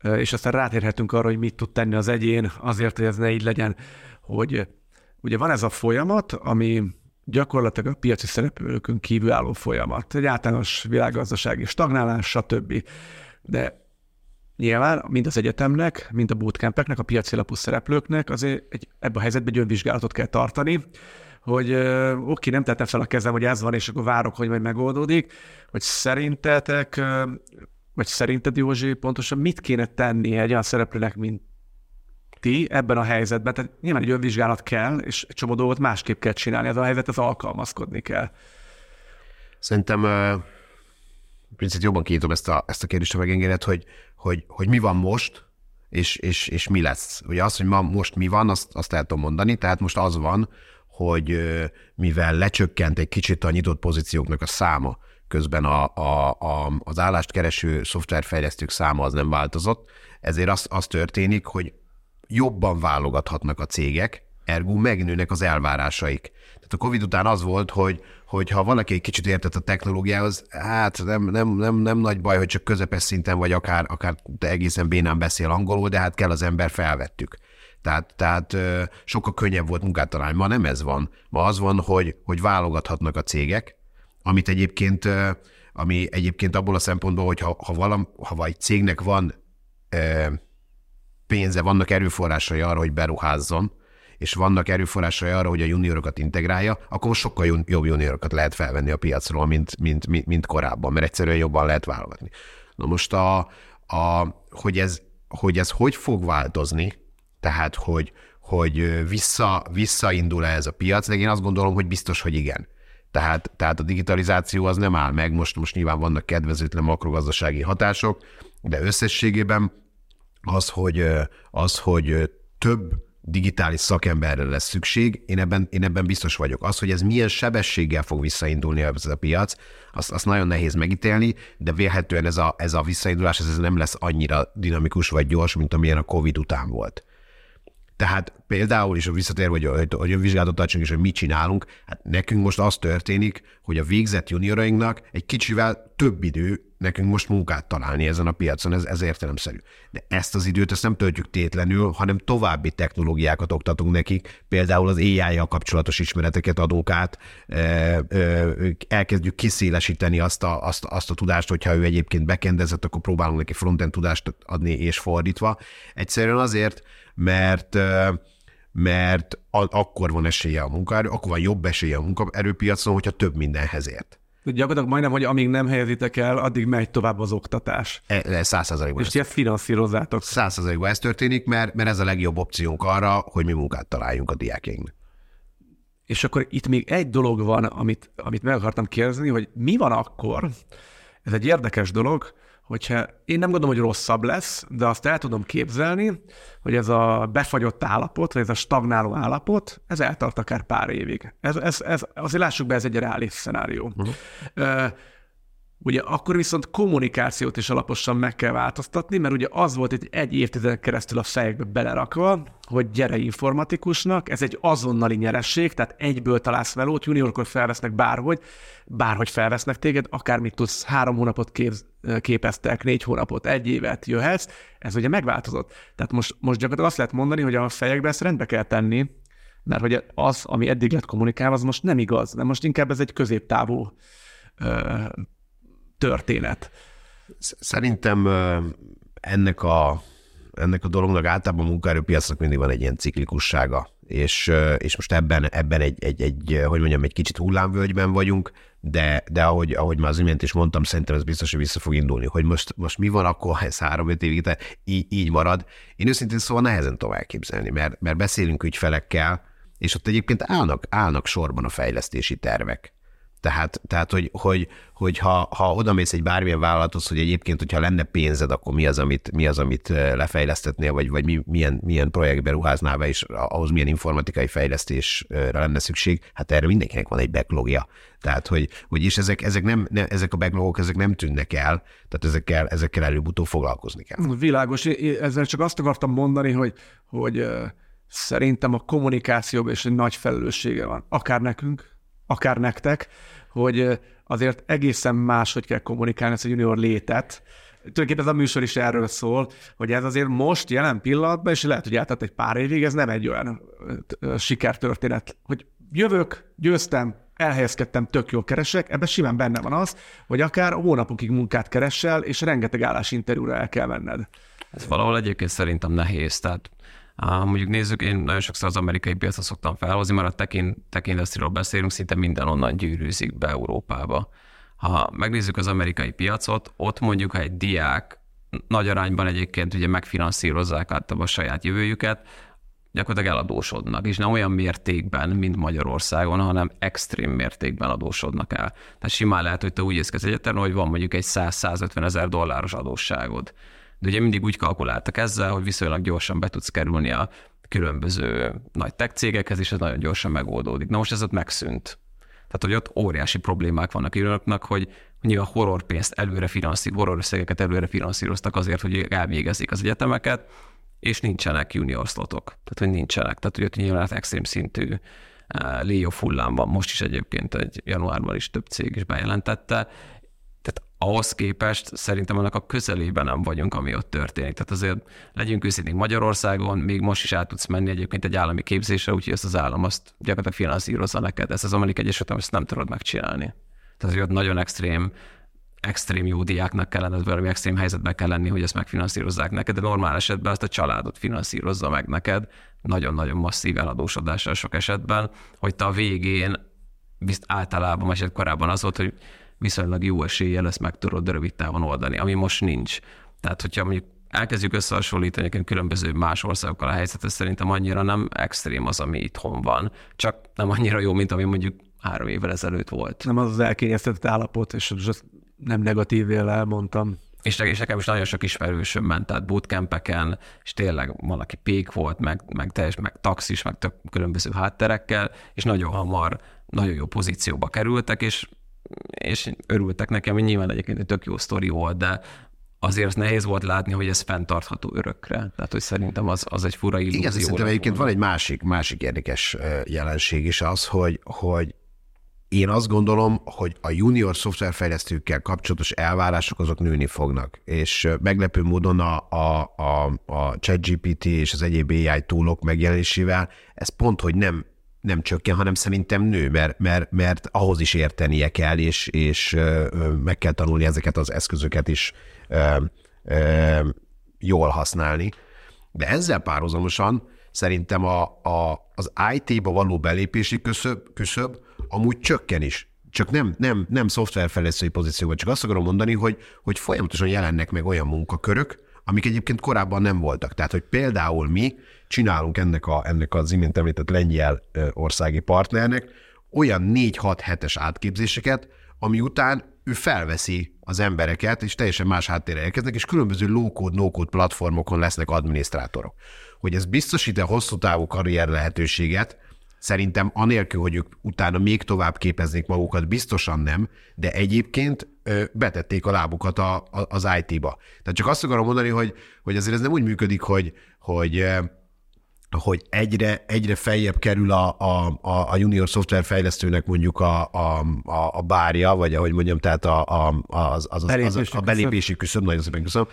és aztán rátérhetünk arra, hogy mit tud tenni az egyén azért, hogy ez ne így legyen, hogy ugye van ez a folyamat, ami gyakorlatilag a piaci szereplőkön kívül álló folyamat. Egy általános világgazdasági stagnálás, stb. De nyilván mind az egyetemnek, mind a bootcampeknek, a piaci alapú szereplőknek azért egy, ebben a helyzetben egy önvizsgálatot kell tartani, hogy ö, oké, nem tettem fel a kezem, hogy ez van, és akkor várok, hogy majd megoldódik, hogy szerintetek, ö, vagy szerinted, Józsi, pontosan mit kéne tenni egy olyan szereplőnek, mint ti ebben a helyzetben? Tehát nyilván egy önvizsgálat kell, és egy csomó dolgot másképp kell csinálni, ez a helyzet, az alkalmazkodni kell. Szerintem... Ö... Picit jobban kiítom ezt a, ezt a kérdést, ha megengeded, hogy, hogy, hogy mi van most, és, és, és mi lesz. Ugye az, hogy ma most mi van, azt, azt el tudom mondani, tehát most az van, hogy mivel lecsökkent egy kicsit a nyitott pozícióknak a száma, közben a, a, a, az állást kereső szoftverfejlesztők száma az nem változott, ezért az, az történik, hogy jobban válogathatnak a cégek, ergo megnőnek az elvárásaik. Tehát a Covid után az volt, hogy hogy ha valaki egy kicsit értett a technológiához, hát nem, nem, nem, nem nagy baj, hogy csak közepes szinten vagy akár, akár egészen bénán beszél angolul, de hát kell az ember, felvettük. Tehát, tehát sokkal könnyebb volt munkát találni. Ma nem ez van. Ma az van, hogy, hogy válogathatnak a cégek, amit egyébként, ami egyébként abból a szempontból, hogy ha, ha, valam, ha egy cégnek van pénze, vannak erőforrásai arra, hogy beruházzon, és vannak erőforrásai arra, hogy a juniorokat integrálja, akkor sokkal jobb juniorokat lehet felvenni a piacról, mint, mint, mint, mint korábban, mert egyszerűen jobban lehet válogatni. Na most, a, a, hogy, ez, hogy ez hogy fog változni, tehát hogy, hogy vissza, visszaindul-e ez a piac, de én azt gondolom, hogy biztos, hogy igen. Tehát, tehát a digitalizáció az nem áll meg, most, most nyilván vannak kedvezőtlen makrogazdasági hatások, de összességében az, hogy, az, hogy több digitális szakemberre lesz szükség, én ebben, én ebben biztos vagyok. Az, hogy ez milyen sebességgel fog visszaindulni ez a piac, azt, azt nagyon nehéz megítélni, de vélhetően ez a, ez a visszaindulás ez nem lesz annyira dinamikus vagy gyors, mint amilyen a Covid után volt. Tehát például is, visszatér, hogy, hogy, hogy önvizsgálatot tartsunk, és hogy mit csinálunk, hát nekünk most az történik, hogy a végzett juniorainknak egy kicsivel több idő nekünk most munkát találni ezen a piacon, ez, ez értelemszerű. De ezt az időt ezt nem töltjük tétlenül, hanem további technológiákat oktatunk nekik, például az á í-jal kapcsolatos ismereteket adunk át, elkezdjük kiszélesíteni azt a, azt, azt a tudást, hogyha ő egyébként backendezett, akkor próbálunk neki frontend tudást adni, és fordítva. Egyszerűen azért, mert, mert akkor van esélye a munkára, akkor van jobb esélye a munkaerőpiacon, hogyha több mindenhez ért. Gyakorlatilag majdnem, hogy amíg nem helyezitek el, addig megy tovább az oktatás. száz százalékban. És ezt finanszírozzátok. száz százalékban ez történik, mert, mert ez a legjobb opciónk arra, hogy mi munkát találjunk a diákjainknak. És akkor itt még egy dolog van, amit, amit meg akartam kérdezni, hogy mi van akkor, ez egy érdekes dolog, hogyha én nem gondolom, hogy rosszabb lesz, de azt el tudom képzelni, hogy ez a befagyott állapot, vagy ez a stagnáló állapot, ez eltart akár pár évig. Ez, ez, ez, azért lássuk be, ez egy reális szenárió. Uh-huh. Ugye akkor viszont kommunikációt is alaposan meg kell változtatni, mert ugye az volt itt egy évtizeden keresztül a fejekbe belerakva, hogy gyere informatikusnak, ez egy azonnali nyeresség, tehát egyből találsz melót, juniorkor felvesznek bárhogy, bárhogy felvesznek téged, akármit tudsz, három hónapot képz, képeztek, négy hónapot, egy évet jöhetsz, ez ugye megváltozott. Tehát most, most gyakorlatilag azt lehet mondani, hogy a fejekbe ezt rendbe kell tenni, mert hogy az, ami eddig lett kommunikálva, az most nem igaz, de most inkább ez egy középtávú történet. Szerintem ennek a, ennek a dolognak általában a munkaerőpiacnak mindig van egy ilyen ciklikussága, és, és most ebben, ebben egy, egy, egy, hogy mondjam, egy kicsit hullámvölgyben vagyunk, de, de ahogy, ahogy már az imént is mondtam, szerintem ez biztos, hogy vissza fog indulni, hogy most, most mi van akkor, ha ez három-öt évig így, így marad. Én őszintén szóval nehezen tovább elképzelni, mert, mert beszélünk ügyfelekkel, és ott egyébként állnak, állnak sorban a fejlesztési tervek. Tehát, tehát hogy, hogy, hogy ha, ha odamész egy bármilyen vállalathoz, hogy egyébként, hogyha lenne pénzed, akkor mi az, amit, mi az, amit lefejlesztetnél, vagy, vagy mi, milyen, milyen projektbe ruháznál be, és ahhoz milyen informatikai fejlesztésre lenne szükség, hát erre mindenkinek van egy backlogja. Tehát, hogy, hogy és ezek, ezek, nem, ne, ezek a backlogok ezek nem tűnnek el, tehát ezekkel, ezekkel előbb-utóbb foglalkozni kell. Világos, ezzel csak azt akartam mondani, hogy, hogy szerintem a kommunikációban is egy nagy felelőssége van, akár nekünk, akár nektek, hogy azért egészen máshogy kell kommunikálni ezt a junior létet. Tulajdonképpen ez a műsor is erről szól, hogy ez azért most, jelen pillanatban, és lehet, hogy átad egy pár évig, ez nem egy olyan sikertörténet, hogy jövök, győztem, elhelyezkedtem, tök jól keresek, ebben simán benne van az, hogy akár hónapokig munkát keressel, és rengeteg állásinterjúra el kell menned. Ez valahol egyébként szerintem nehéz, tehát Uh, mondjuk nézzük, én nagyon sokszor az amerikai piacra szoktam felhozni, mert a tech, tech industry-ról beszélünk, szinte minden onnan gyűrűzik be Európába. Ha megnézzük az amerikai piacot, ott mondjuk, ha egy diák nagy arányban egyébként ugye megfinanszírozzák át a saját jövőjüket, gyakorlatilag eladósodnak, és nem olyan mértékben, mint Magyarországon, hanem extrém mértékben adósodnak el. Tehát simán lehet, hogy te úgy észkezz egyetemre, hogy van mondjuk egy száz-százötven ezer dolláros adósságod. De ugye mindig úgy kalkuláltak ezzel, hogy viszonylag gyorsan be tudsz kerülni a különböző nagy tech cégekhez, és ez nagyon gyorsan megoldódik. Na most ez ott megszűnt. Tehát, hogy ott óriási problémák vannak ilyenoknak, hogy nyilván horror pénzt előre finanszíroz, horror összegeket előre finanszíroztak azért, hogy elvégezzék az egyetemeket, és nincsenek junior slotok. Tehát, hogy nincsenek. Tehát, hogy ott nyilván extrém szintű layoff hullám van. Most is egyébként egy januárban is több cég is bejelentette. Ahhoz képest szerintem annak a közelében nem vagyunk, ami ott történik. Tehát azért legyünk őszintén Magyarországon, még most is át tudsz menni egyébként egy állami képzésre, úgyhogy ezt az állam azt gyakorlatilag finanszírozza neked. Ezt az Amerikai Egyesületem, ezt nem tudod megcsinálni. Tehát hogy ott nagyon extrém, extrém jó diáknak kellene, valami extrém helyzetben kell lenni, hogy ezt megfinanszírozzák neked, de normál esetben azt a családot finanszírozza meg neked, nagyon-nagyon masszív eladósodással sok esetben, hogy te a végén bizt általában, eset korábban az volt, hogy viszonylag jó eséllyel ezt meg tudod rövid távon oldani, ami most nincs. Tehát, hogyha mondjuk elkezdjük összehasonlítani különböző más országokkal a helyzetet, szerintem annyira nem extrém az, ami itthon van. Csak nem annyira jó, mint ami mondjuk három évvel ezelőtt volt. Nem az az elkényeztetett állapot, és nem negatívvel elmondtam. És, és nekem is nagyon sok ismerősöm ment, tehát bootcampeken, és tényleg valaki pék volt, meg, meg teljes, meg taxis, meg tök különböző hátterekkel, és nagyon hamar, nagyon jó pozícióba kerültek, és és örültek nekem, hogy nyilván egyébként egy tök jó sztori volt, de azért nehéz volt látni, hogy ez fenntartható örökre. Tehát, hogy szerintem az, az egy fura illúzió. Igen, szerintem egyébként van egy másik, másik érdekes jelenség is az, hogy, hogy én azt gondolom, hogy a junior szoftverfejlesztőkkel kapcsolatos elvárások azok nőni fognak, és meglepő módon a, a, a, a ChatGPT és az egyéb á i toolok megjelenésével ez pont, hogy nem nem csökken, hanem szerintem nő, mert, mert, mert ahhoz is értenie kell, és, és meg kell tanulni ezeket az eszközöket is ö, ö, jól használni. De ezzel párhuzamosan szerintem a, a, az í té-ba való belépési küszöb, küszöb amúgy csökken is. Csak nem, nem, nem szoftverfejlesztői pozícióban, csak azt akarom mondani, hogy, hogy folyamatosan jelennek meg olyan munkakörök, amik egyébként korábban nem voltak. Tehát, hogy például mi csinálunk ennek, a, ennek az imént említett lengyel országi partnernek olyan négy-hat hetes átképzéseket, ami után ő felveszi az embereket, és teljesen más háttérre érkeznek, és különböző low-code, no-code platformokon lesznek adminisztrátorok. Hogy ez biztosít-e hosszú távú karrier lehetőséget, szerintem anélkül, hogy ők utána még tovább képeznék magukat, biztosan nem, de egyébként betették a lábukat a, a, az í té-ba. Tehát csak azt akarom mondani, hogy, hogy azért ez nem úgy működik, hogy, hogy, hogy egyre, egyre feljebb kerül a, a, a junior szoftverfejlesztőnek mondjuk a, a, a bárja, vagy ahogy mondjam, tehát a, a, az, az, az, az, a belépési küszöb, nagyon szépen küszöb,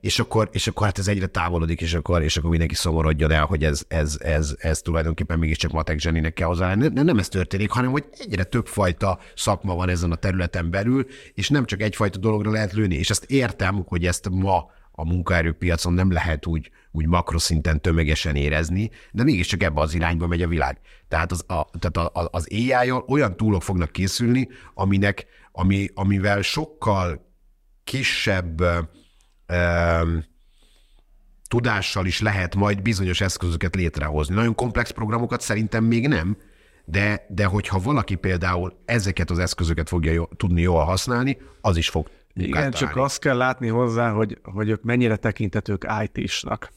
és akkor, és akkor hát ez egyre távolodik, és akkor, és akkor mindenki szomorodjon el, hogy ez, ez, ez, ez tulajdonképpen mégiscsak matek zseninek kell hozzáállni. Nem, nem ez történik, hanem hogy egyre többfajta szakma van ezen a területen belül, és nem csak egyfajta dologra lehet lőni, és ezt értem, hogy ezt ma a munkaerőpiacon nem lehet úgy, úgy makroszinten tömegesen érezni, de mégiscsak ebbe az irányba megy a világ. Tehát az, a, tehát a, az á i-jal olyan túlok fognak készülni, aminek, ami, amivel sokkal kisebb ö, tudással is lehet majd bizonyos eszközöket létrehozni. Nagyon komplex programokat szerintem még nem, De, de hogyha valaki például ezeket az eszközöket fogja jól, tudni jól használni, az is fog munkát találni. Igen, csak azt kell látni hozzá, hogy, hogy ők mennyire tekintetők í té-snak.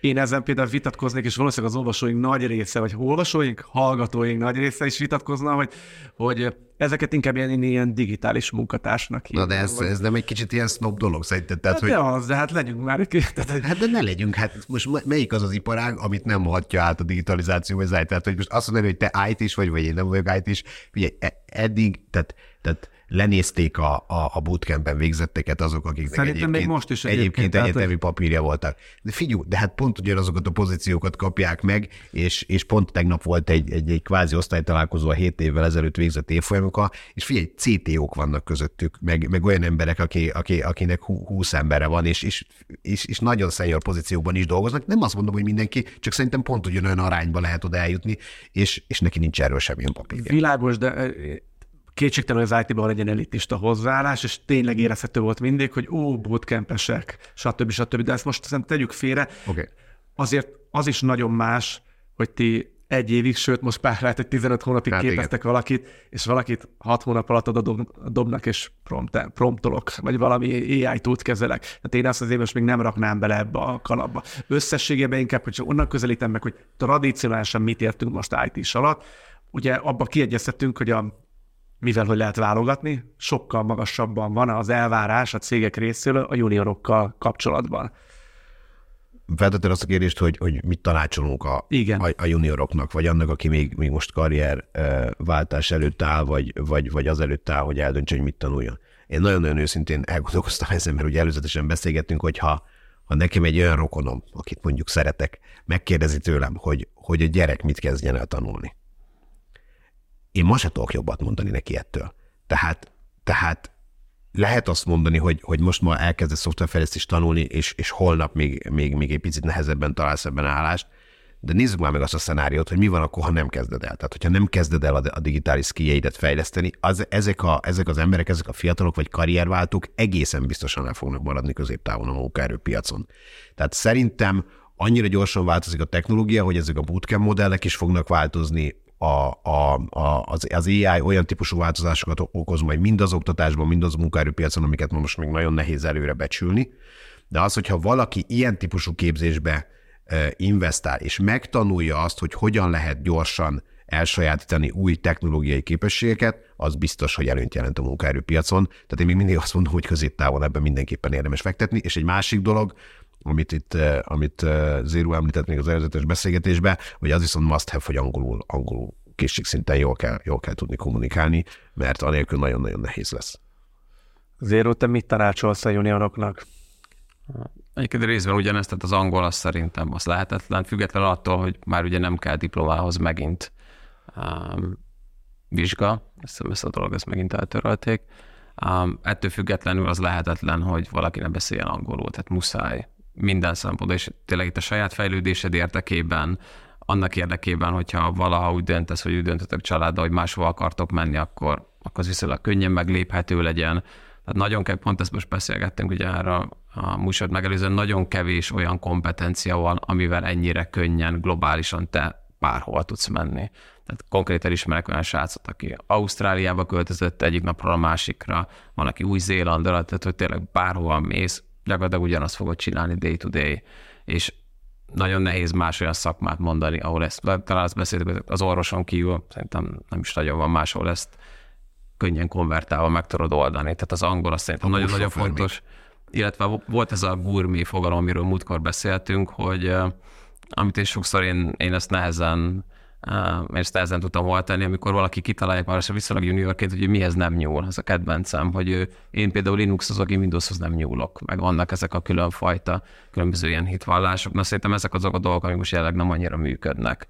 Én ezen például vitatkoznék, és valószínűleg az olvasóink nagy része, vagy olvasóink, hallgatóink nagy része is vitatkozna, hogy, hogy ezeket inkább ilyen, ilyen digitális munkatársnak hívnak. Na de ez, ez nem egy kicsit ilyen snob dolog szerinted? Tehát, hát hogy... de az, de hát legyünk már. Tehát... Hát de ne legyünk, hát most melyik az az iparág, amit nem hatja át a digitalizáció, vagy zárt? Tehát hogy most azt mondani, hogy te í té-s vagy, vagy én nem vagyok í té-s, figyelj, eddig, tehát... tehát lenézték a, a, a bootcampen végzetteket azok, akiknek szerintem egyébként, még most is egyébként, egyébként egyetemi papírja voltak. De figyelj, de hát pont ugyanazokat a pozíciókat kapják meg, és, és pont tegnap volt egy, egy, egy kvázi osztálytalálkozó a hét évvel ezelőtt végzett évfolyamokkal, és figyelj, cé té ó-k vannak közöttük, meg, meg olyan emberek, aki, aki, akinek húsz embere van, és, és, és, és nagyon senior pozíciókban is dolgoznak. Nem azt mondom, hogy mindenki, csak szerintem pont ugyanolyan arányba lehet oda eljutni, és, és neki nincs erről semmilyen papírja. Világos, de... Kétségtelenül az í té-ben van egy elitista hozzáállás, és tényleg érezhető volt mindig, hogy ó, bootcampesek, stb. stb. De ezt most szerintem tegyük félre. Okay. Azért az is nagyon más, hogy ti egy évig, sőt most pár lehet, hogy tizenöt hónapig hát képeztek igen. valakit, és valakit hat hónap alatt oda dobnak, és prompt, promptolok, vagy valami á i tool-t kezelek. Tehát én azt az évben még nem raknám bele ebbe a kalapba. Összességében inkább, hogyha onnan közelítem meg, hogy tradicionálisan mit értünk most í té-s alatt, ugye abban kiegyeztettünk, hogy a mivel hogy lehet válogatni, sokkal magasabban van az elvárás a cégek részéről a juniorokkal kapcsolatban. Feltetted azt a kérdést, hogy, hogy mit tanácsolunk a, a, a junioroknak, vagy annak, aki még, még most karrierváltás előtt áll, vagy, vagy, vagy az előtt áll, hogy eldöntse, hogy mit tanuljon. Én nagyon-nagyon őszintén elgondolkoztam ezen, mert ugye előzetesen beszélgettünk, hogy ha, ha nekem egy olyan rokonom, akit mondjuk szeretek, megkérdezi tőlem, hogy, hogy a gyerek mit kezdjen el tanulni. Én ma se tudok jobbat mondani neki ettől. Tehát, tehát lehet azt mondani, hogy, hogy most ma elkezdett szoftverfejlesztést tanulni, és, és holnap még, még, még egy picit nehezebben találsz ebben állást, de nézzük már meg azt a szenáriót, hogy mi van akkor, ha nem kezded el. Tehát, hogyha nem kezded el a digitális skilljeidet fejleszteni, az, ezek, a, ezek az emberek, ezek a fiatalok vagy karrierváltók egészen biztosan el fognak maradni középtávon a munkaerőpiacon. Tehát szerintem annyira gyorsan változik a technológia, hogy ezek a bootcamp modellek is fognak változni, A, a, az, az á i olyan típusú változásokat okoz majd mind az oktatásban, mind az munkaerőpiacon, amiket most még nagyon nehéz előre becsülni. De az, hogyha valaki ilyen típusú képzésbe investál, és megtanulja azt, hogy hogyan lehet gyorsan elsajátítani új technológiai képességeket, az biztos, hogy előnyt jelent a munkaerőpiacon. Tehát én még mindig azt mondom, hogy középtávon ebben mindenképpen érdemes fektetni. És egy másik dolog, amit itt, amit Zéru említett még az előzetes beszélgetésben, hogy az viszont must have, hogy angolul, angolul készségszinten jól kell, jól kell tudni kommunikálni, mert anélkül nagyon-nagyon nehéz lesz. Zéru, te mit tanácsolsz a junioroknak? Egyébként részben ugyanezt, tehát az angol az szerintem az lehetetlen, független attól, hogy már ugye nem kell diplomához megint um, vizsga, ezt, ezt a dolog, ezt megint eltörölték. Um, ettől függetlenül az lehetetlen, hogy valaki ne beszéljen angolul, tehát muszáj minden szempontból, és tényleg itt a saját fejlődésed érdekében, annak érdekében, hogyha valaha úgy döntesz, hogy úgy döntötök családdal, hogy máshova akartok menni, akkor, akkor az viszonylag könnyen megléphető legyen. Tehát nagyon kevés, pont ezt most beszélgettünk, ugye erre a műsort megelőzően, nagyon kevés olyan kompetencia van, amivel ennyire könnyen, globálisan te bárhova tudsz menni. Tehát konkrétan ismerek olyan srácot, aki Ausztráliába költözött egyik napról a másikra, van, aki Új-Zélandra, tehát hogy tényleg bárhova mész, gyakorlatilag ugyanazt fogod csinálni day to day, és nagyon nehéz más olyan szakmát mondani, ahol ezt, talán azt beszéltük, az orvoson kívül, szerintem nem is nagyon van más, ahol ezt könnyen konvertálva meg tudod oldani. Tehát az angol azt szerintem nagyon-nagyon fontos, illetve volt ez a gurmé fogalom, amiről múltkor beszéltünk, hogy amit én sokszor én, én ezt nehezen én ezt nehezen tudtam hol tenni, amikor valaki kitalálják már, és viszonylag juniorként, hogy mihez nem nyúl, ez a kedvencem, hogy én például Linuxhoz, aki Windowshoz nem nyúlok, meg vannak ezek a különfajta, különböző ilyen hitvallások. Na szerintem ezek azok a dolgok, amik most jelenleg nem annyira működnek.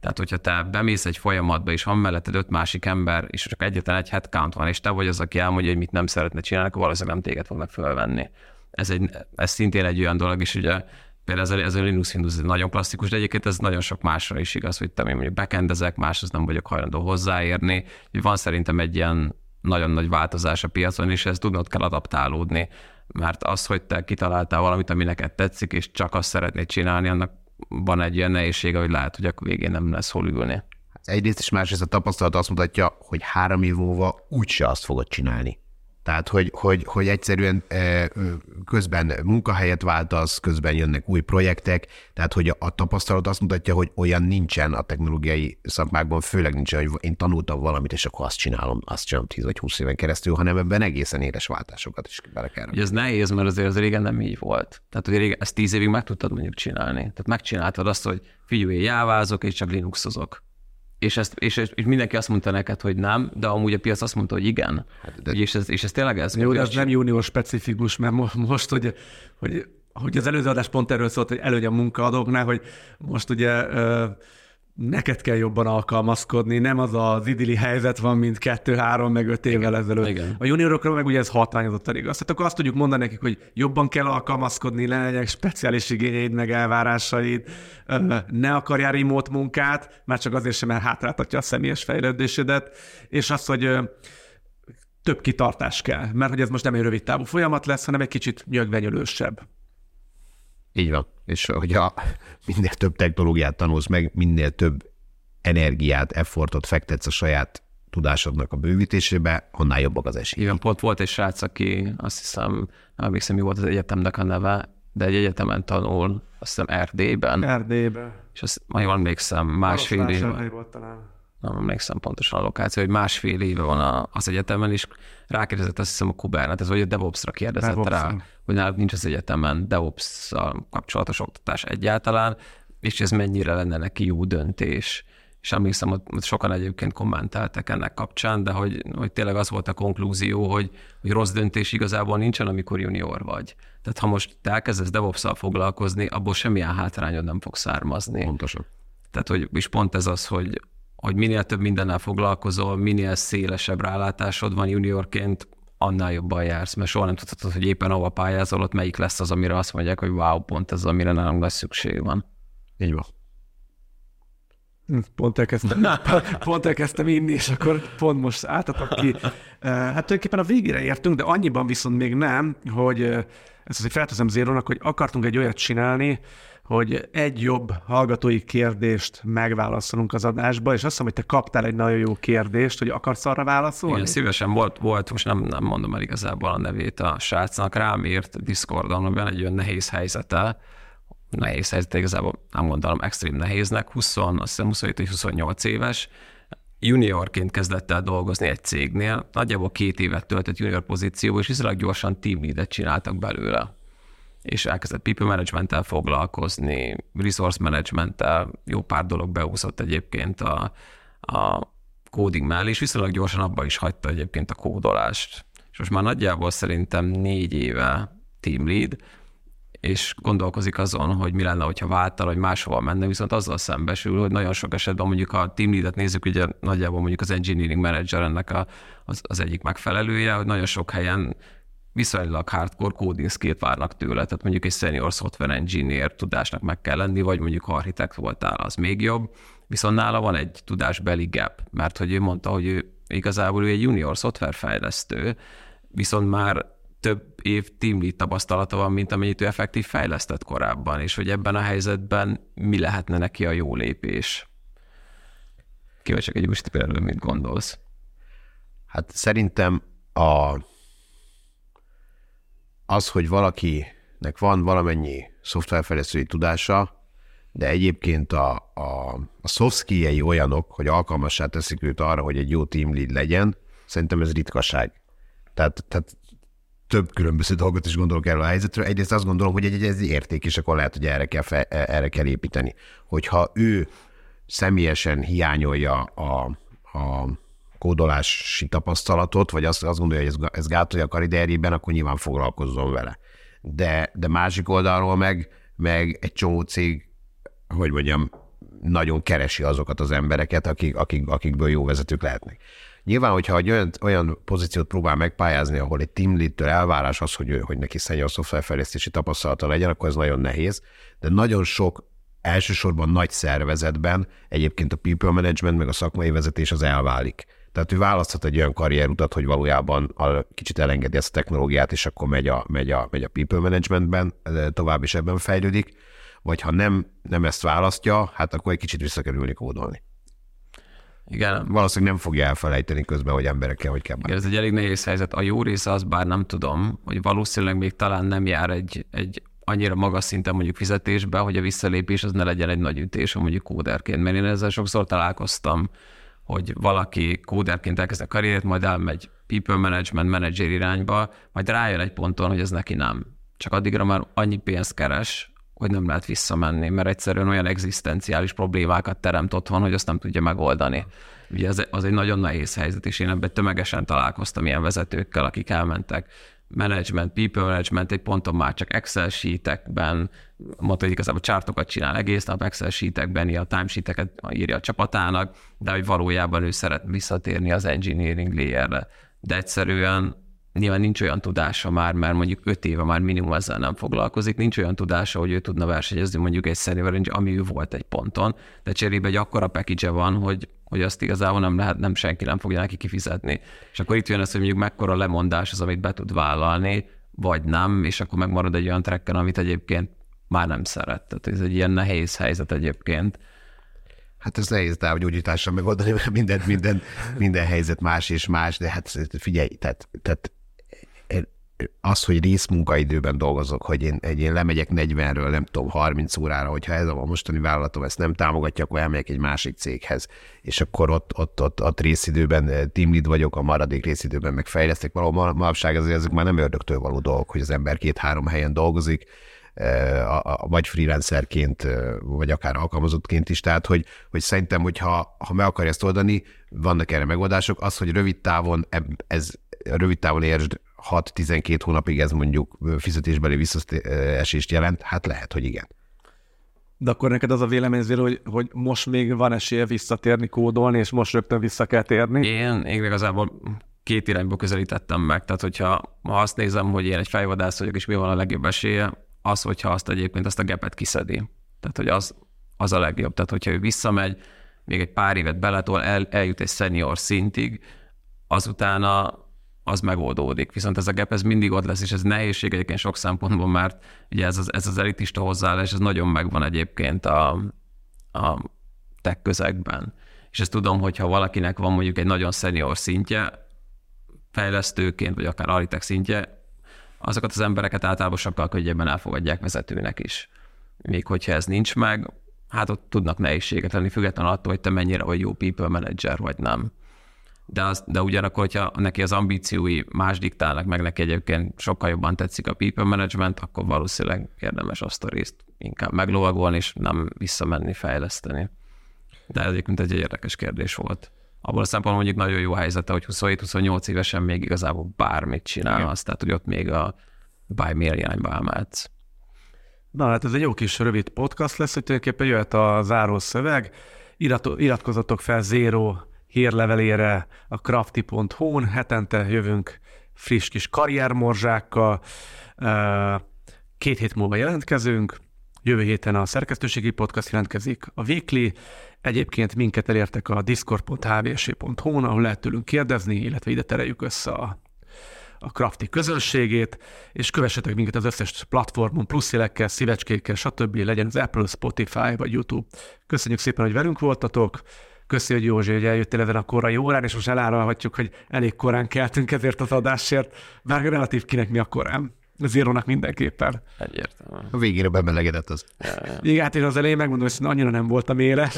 Tehát, hogyha te bemész egy folyamatba, és van melletted öt másik ember, és csak egyetlen egy headcount van, és te vagy az, aki elmondja, hogy mit nem szeretne csinálni, akkor valószínűleg nem téged fognak fölvenni. Ez, egy, ez szintén egy olyan dolog, és ugye például ez a Linux Windows nagyon klasszikus, de egyébként ez nagyon sok másra is igaz, hogy te én mondjuk backendezek, máshoz nem vagyok hajlandó hozzáérni. Van szerintem egy ilyen nagyon nagy változás a piacon, és ezt tudnod kell adaptálódni. Mert az, hogy te kitaláltál valamit, ami neked tetszik, és csak azt szeretnéd csinálni, annak van egy ilyen nehézsége, hogy lehet, hogy akkor végén nem lesz hol ülni. egyrészt is másrészt a tapasztalat azt mutatja, hogy három év múlva úgyse azt fogod csinálni. Tehát, hogy, hogy, hogy egyszerűen közben munkahelyet váltasz, közben jönnek új projektek, tehát, hogy a tapasztalat azt mutatja, hogy olyan nincsen a technológiai szakmákban, főleg nincsen, hogy én tanultam valamit, és akkor azt csinálom, azt csinálom tíz vagy húsz éven keresztül, hanem ebben egészen éles váltásokat is bele kell. Ugye ez nehéz, mert azért az régen nem így volt. Tehát, hogy régen ezt tíz évig meg tudtad mondjuk csinálni. Tehát megcsináltad azt, hogy figyelj, jávázok, és csak linuxozok. És, ezt, és, és mindenki azt mondta neked, hogy nem, de amúgy a piac azt mondta, hogy igen. De... És, ez, és ez tényleg ez. Jó, de ez nem junior specifikus, mert most, hogy, hogy, hogy az előző adás pont erről szólt, hogy előny a munkaadóknál, hogy most ugye neked kell jobban alkalmazkodni, nem az az idilli helyzet van, mint kettő, három, meg öt évvel igen, ezelőtt. Igen. A juniorokra meg ugye ez hatványozottan igaz. Tehát akkor azt tudjuk mondani nekik, hogy jobban kell alkalmazkodni, legyenek speciális igényeid, meg elvárásaid, ne akarjál remote munkát, már csak azért sem, mert hátráltatja a személyes fejlődésedet, és az, hogy több kitartás kell, mert hogy ez most nem egy rövid távú folyamat lesz, hanem egy kicsit nyögvenyölősebb. Így van. És hogyha minél több technológiát tanulsz meg, minél több energiát, effortot fektetsz a saját tudásodnak a bővítésébe, annál jobbak az esély. Igen, pont volt egy srác, aki azt hiszem, nem emlékszem, mi volt az egyetemnek a neve, de egy egyetemen tanul, azt hiszem Erdélyben. Erdélyben. És azt majd emlékszem, másfél éve. Nem emlékszem pontosan a lokáció, hogy másfél éve van az egyetemen, és rákérdezett azt hiszem a Kubernetes, vagy a DevOps-ra kérdezett DevOps. rá, hogy náluk nincs az egyetemen DevOps-szal kapcsolatos oktatás egyáltalán, és ez mennyire lenne neki jó döntés. És emlékszem, hogy sokan egyébként kommentáltak ennek kapcsán, de hogy, hogy tényleg az volt a konklúzió, hogy, hogy rossz döntés igazából nincsen, amikor junior vagy. Tehát ha most te elkezdesz DevOps-szal foglalkozni, abból semmilyen hátrányod nem fog származni. Pontosan. Tehát, hogy is pont ez az, hogy hogy minél több mindennel foglalkozol, minél szélesebb rálátásod van juniorként, annál jobban jársz, mert soha nem tudhatod, hogy éppen hova pályázol, ott melyik lesz az, amire azt mondják, hogy wow, pont ez, amire nálunk nagy szükség van. Így van. Pont elkezdtem, pont elkezdtem inni, és akkor pont most álltatok ki. Hát tulajdonképpen a végére értünk, de annyiban viszont még nem, hogy ezt azért felteszem Zérónak, hogy akartunk egy olyat csinálni, hogy egy jobb hallgatói kérdést megválaszolunk az adásba, és azt hiszem, hogy te kaptál egy nagyon jó kérdést, hogy akarsz arra válaszolni? Igen, szívesen volt, volt most nem, nem mondom el igazából a nevét a srácnak, rám írt Discordon, van egy olyan nehéz helyzete, nehéz helyzete igazából, nem gondolom extrém nehéznek, húsz, azt hiszem huszonhét huszonnyolc éves, juniorként kezdett el dolgozni egy cégnél, nagyjából két évet töltött junior pozícióba, és viszonylag gyorsan team leadet csináltak belőle. És elkezdett people management-tel foglalkozni, resource management-tel, jó pár dolog beúszott egyébként a, a coding mellé, és viszonylag gyorsan abba is hagyta egyébként a kódolást. És most már nagyjából szerintem négy éve team lead, és gondolkozik azon, hogy mi lenne, hogyha váltana, hogy máshova menne, viszont azzal szembesül, hogy nagyon sok esetben mondjuk a team leadet nézzük, ugye nagyjából mondjuk az engineering manager ennek a, az, az egyik megfelelője, hogy nagyon sok helyen viszonylag hardcore coding skill-t várnak tőle, tehát mondjuk egy senior software engineer tudásnak meg kell lenni, vagy mondjuk ha architekt voltál, az még jobb, viszont nála van egy tudásbeli gap, mert hogy ő mondta, hogy ő igazából ő egy junior szoftverfejlesztő, viszont már több év team lead tapasztalata van, mint amennyit ő effektív fejlesztett korábban, és hogy ebben a helyzetben mi lehetne neki a jó lépés. Kíváncsi vagyok, hogy például mit gondolsz? Hát szerintem a az, hogy valakinek van valamennyi szoftverfejlesztői tudása, de egyébként a, a, a soft skill-jei olyanok, hogy alkalmassá teszik őt arra, hogy egy jó team lead legyen, szerintem ez ritkaság. Tehát, tehát több különböző dolgot is gondolok erről a helyzetről. Egyrészt azt gondolom, hogy egy, egy ez érték, és akkor lehet, hogy erre kell, fe, erre kell építeni. Hogyha ő személyesen hiányolja a... a kódolási tapasztalatot, vagy azt, azt gondolja, hogy ez gátolja a karrierjében, akkor nyilván foglalkozzon vele. De, de másik oldalról meg, meg egy csomó cég, hogy mondjam, nagyon keresi azokat az embereket, akik, akik, akikből jó vezetők lehetnek. Nyilván, hogyha olyan, olyan pozíciót próbál megpályázni, ahol egy team lead-től elvárás az, hogy, ő, hogy neki senior szoftverfejlesztési tapasztalata legyen, akkor ez nagyon nehéz, de nagyon sok elsősorban nagy szervezetben egyébként a people management meg a szakmai vezetés az elválik. Tehát ő választhat egy olyan karrierutat, hogy valójában a, kicsit elengedi ezt a technológiát, és akkor megy a, megy a, megy a people managementben, tovább is ebben fejlődik, vagy ha nem, nem ezt választja, hát akkor egy kicsit visszakerülni kódolni. Igen. Valószínűleg nem fogja elfelejteni közben, hogy emberekkel hogy kell bánni. Ez egy elég nehéz helyzet. A jó része az, bár nem tudom, hogy valószínűleg még talán nem jár egy, egy annyira magas szinten mondjuk fizetésbe, hogy a visszalépés az ne legyen egy nagy ütés, mondjuk kóderként. Mert én ezzel sokszor találkoztam, hogy valaki kóderként elkezd a karriert, majd elmegy people management, manager irányba, majd rájön egy ponton, hogy ez neki nem. Csak addigra már annyi pénzt keres, hogy nem lehet visszamenni, mert egyszerűen olyan egzisztenciális problémákat teremt otthon, hogy azt nem tudja megoldani. Ugye ez, az egy nagyon nehéz helyzet, és én ebben tömegesen találkoztam ilyen vezetőkkel, akik elmentek. Management, people management, egy ponton már csak Excel sheetekben, mondta, hogy igazából csártokat csinál egész nap, Excel sheetekben, a timesheeteket írja a csapatának, de hogy valójában ő szeret visszatérni az engineering layerre. De egyszerűen nyilván nincs olyan tudása már, mert mondjuk öt éve már minimum ezzel nem foglalkozik, nincs olyan tudása, hogy ő tudna versenyezni mondjuk egy senior, ami ő volt egy ponton, de cserébe egy akkora package van, hogy, hogy azt igazából nem lehet, nem senki nem fogja neki kifizetni. És akkor itt jön az, hogy mondjuk mekkora lemondás az, amit be tud vállalni, vagy nem, és akkor megmarad egy olyan tracken, amit egyébként már nem szeret. Tehát ez egy ilyen nehéz helyzet egyébként. Hát ez nehéz távgyógyítással megoldani, mert minden, minden, minden helyzet más és más, de hát figyelj, tehát, tehát az, hogy részmunkaidőben dolgozok, hogy én, én lemegyek negyvenről, nem tudom, harminc órára, hogyha ez a mostani vállalatom ezt nem támogatja, akkor elmegyek egy másik céghez, és akkor ott, ott, ott, ott részidőben team lead vagyok, a maradék részidőben meg fejlesztek. Valahol manapság azért ezek már nem ördögtől való dolgok, hogy az ember két-három helyen dolgozik, vagy freelancerként, vagy akár alkalmazottként is, tehát hogy, hogy szerintem, hogyha ha meg akarja ezt oldani, vannak erre megoldások. Az, hogy rövid távon, ez rövid távon értsd, hat-tizenkét hónapig ez mondjuk fizetésbeli visszaesést jelent, hát lehet, hogy igen. De akkor neked az a véleményzél, hogy, hogy most még van esélye visszatérni, kódolni, és most rögtön vissza kell térni? Én, én igazából két irányból közelítettem meg. Tehát, hogyha ha azt nézem, hogy én egy fejvadász vagyok, és mi van a legjobb esélye, az, hogyha azt egyébként azt a gapet kiszedi. Tehát, hogy az, az a legjobb. Tehát, hogyha ő visszamegy, még egy pár évet beletol, el, eljut egy senior szintig, azután a az megoldódik. Viszont ez a gap, ez mindig ott lesz, és ez nehézség egyébként sok szempontból, mert ugye ez az, ez az elitista hozzáállás, ez nagyon megvan egyébként a, a tech közegben. És ezt tudom, hogyha valakinek van mondjuk egy nagyon senior szintje, fejlesztőként, vagy akár architekt szintje, azokat az embereket általában sokkal könnyebben elfogadják vezetőnek is. Még hogyha ez nincs meg, hát ott tudnak nehézséget lenni, függetlenül attól, hogy te mennyire vagy jó people manager, vagy nem. De, az, de ugyanakkor, hogyha neki az ambíciói más diktálnak, meg neki egyébként sokkal jobban tetszik a people management, akkor valószínűleg érdemes azt a részt inkább meglovagolni, és nem visszamenni, fejleszteni. De egyébként egy érdekes kérdés volt. Abból a szempontból mondjuk nagyon jó helyzete, hogy huszonhét-huszonnyolc évesen még igazából bármit csinálhatsz, tehát hogy ott még a buy me irányba elmehetsz. Na hát ez egy jó kis rövid podcast lesz, hogy tulajdonképpen jöhet a záró szöveg. Irat- iratkozzatok fel Zero hírlevelére a kraftie pont hu-n, hetente jövünk friss kis karriermorzsákkal, két hét múlva jelentkezünk, jövő héten a szerkesztőségi podcast jelentkezik, a weekly, egyébként minket elértek a discord pont hvc pont hu-n, ahol lehet tőlünk kérdezni, illetve ide tereljük össze a, a Kraftie közönségét, és kövessetek minket az összes platformon, plusz jelekkel, szívecskékkel, stb. Legyen az Apple, Spotify vagy YouTube. Köszönjük szépen, hogy velünk voltatok. Köszönjük, hogy Józsi, hogy eljöttél ezen a korai órán, és most elárulhatjuk, hogy elég korán keltünk ezért az adásért, bár relatív kinek mi a korán. Zérónak mindenképpen. Egyértelműen. A végére bemelegedett az. Igen, hát én az elején megmondom, hogy annyira nem voltam éles.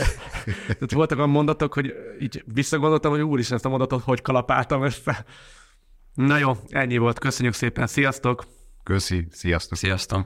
Tehát voltak olyan mondatok, hogy így visszagondoltam, hogy úristen, ezt a mondatot hogy kalapáltam össze. Na jó, ennyi volt. Köszönjük szépen. Sziasztok! Köszi. Sziasztok! Sziasztok!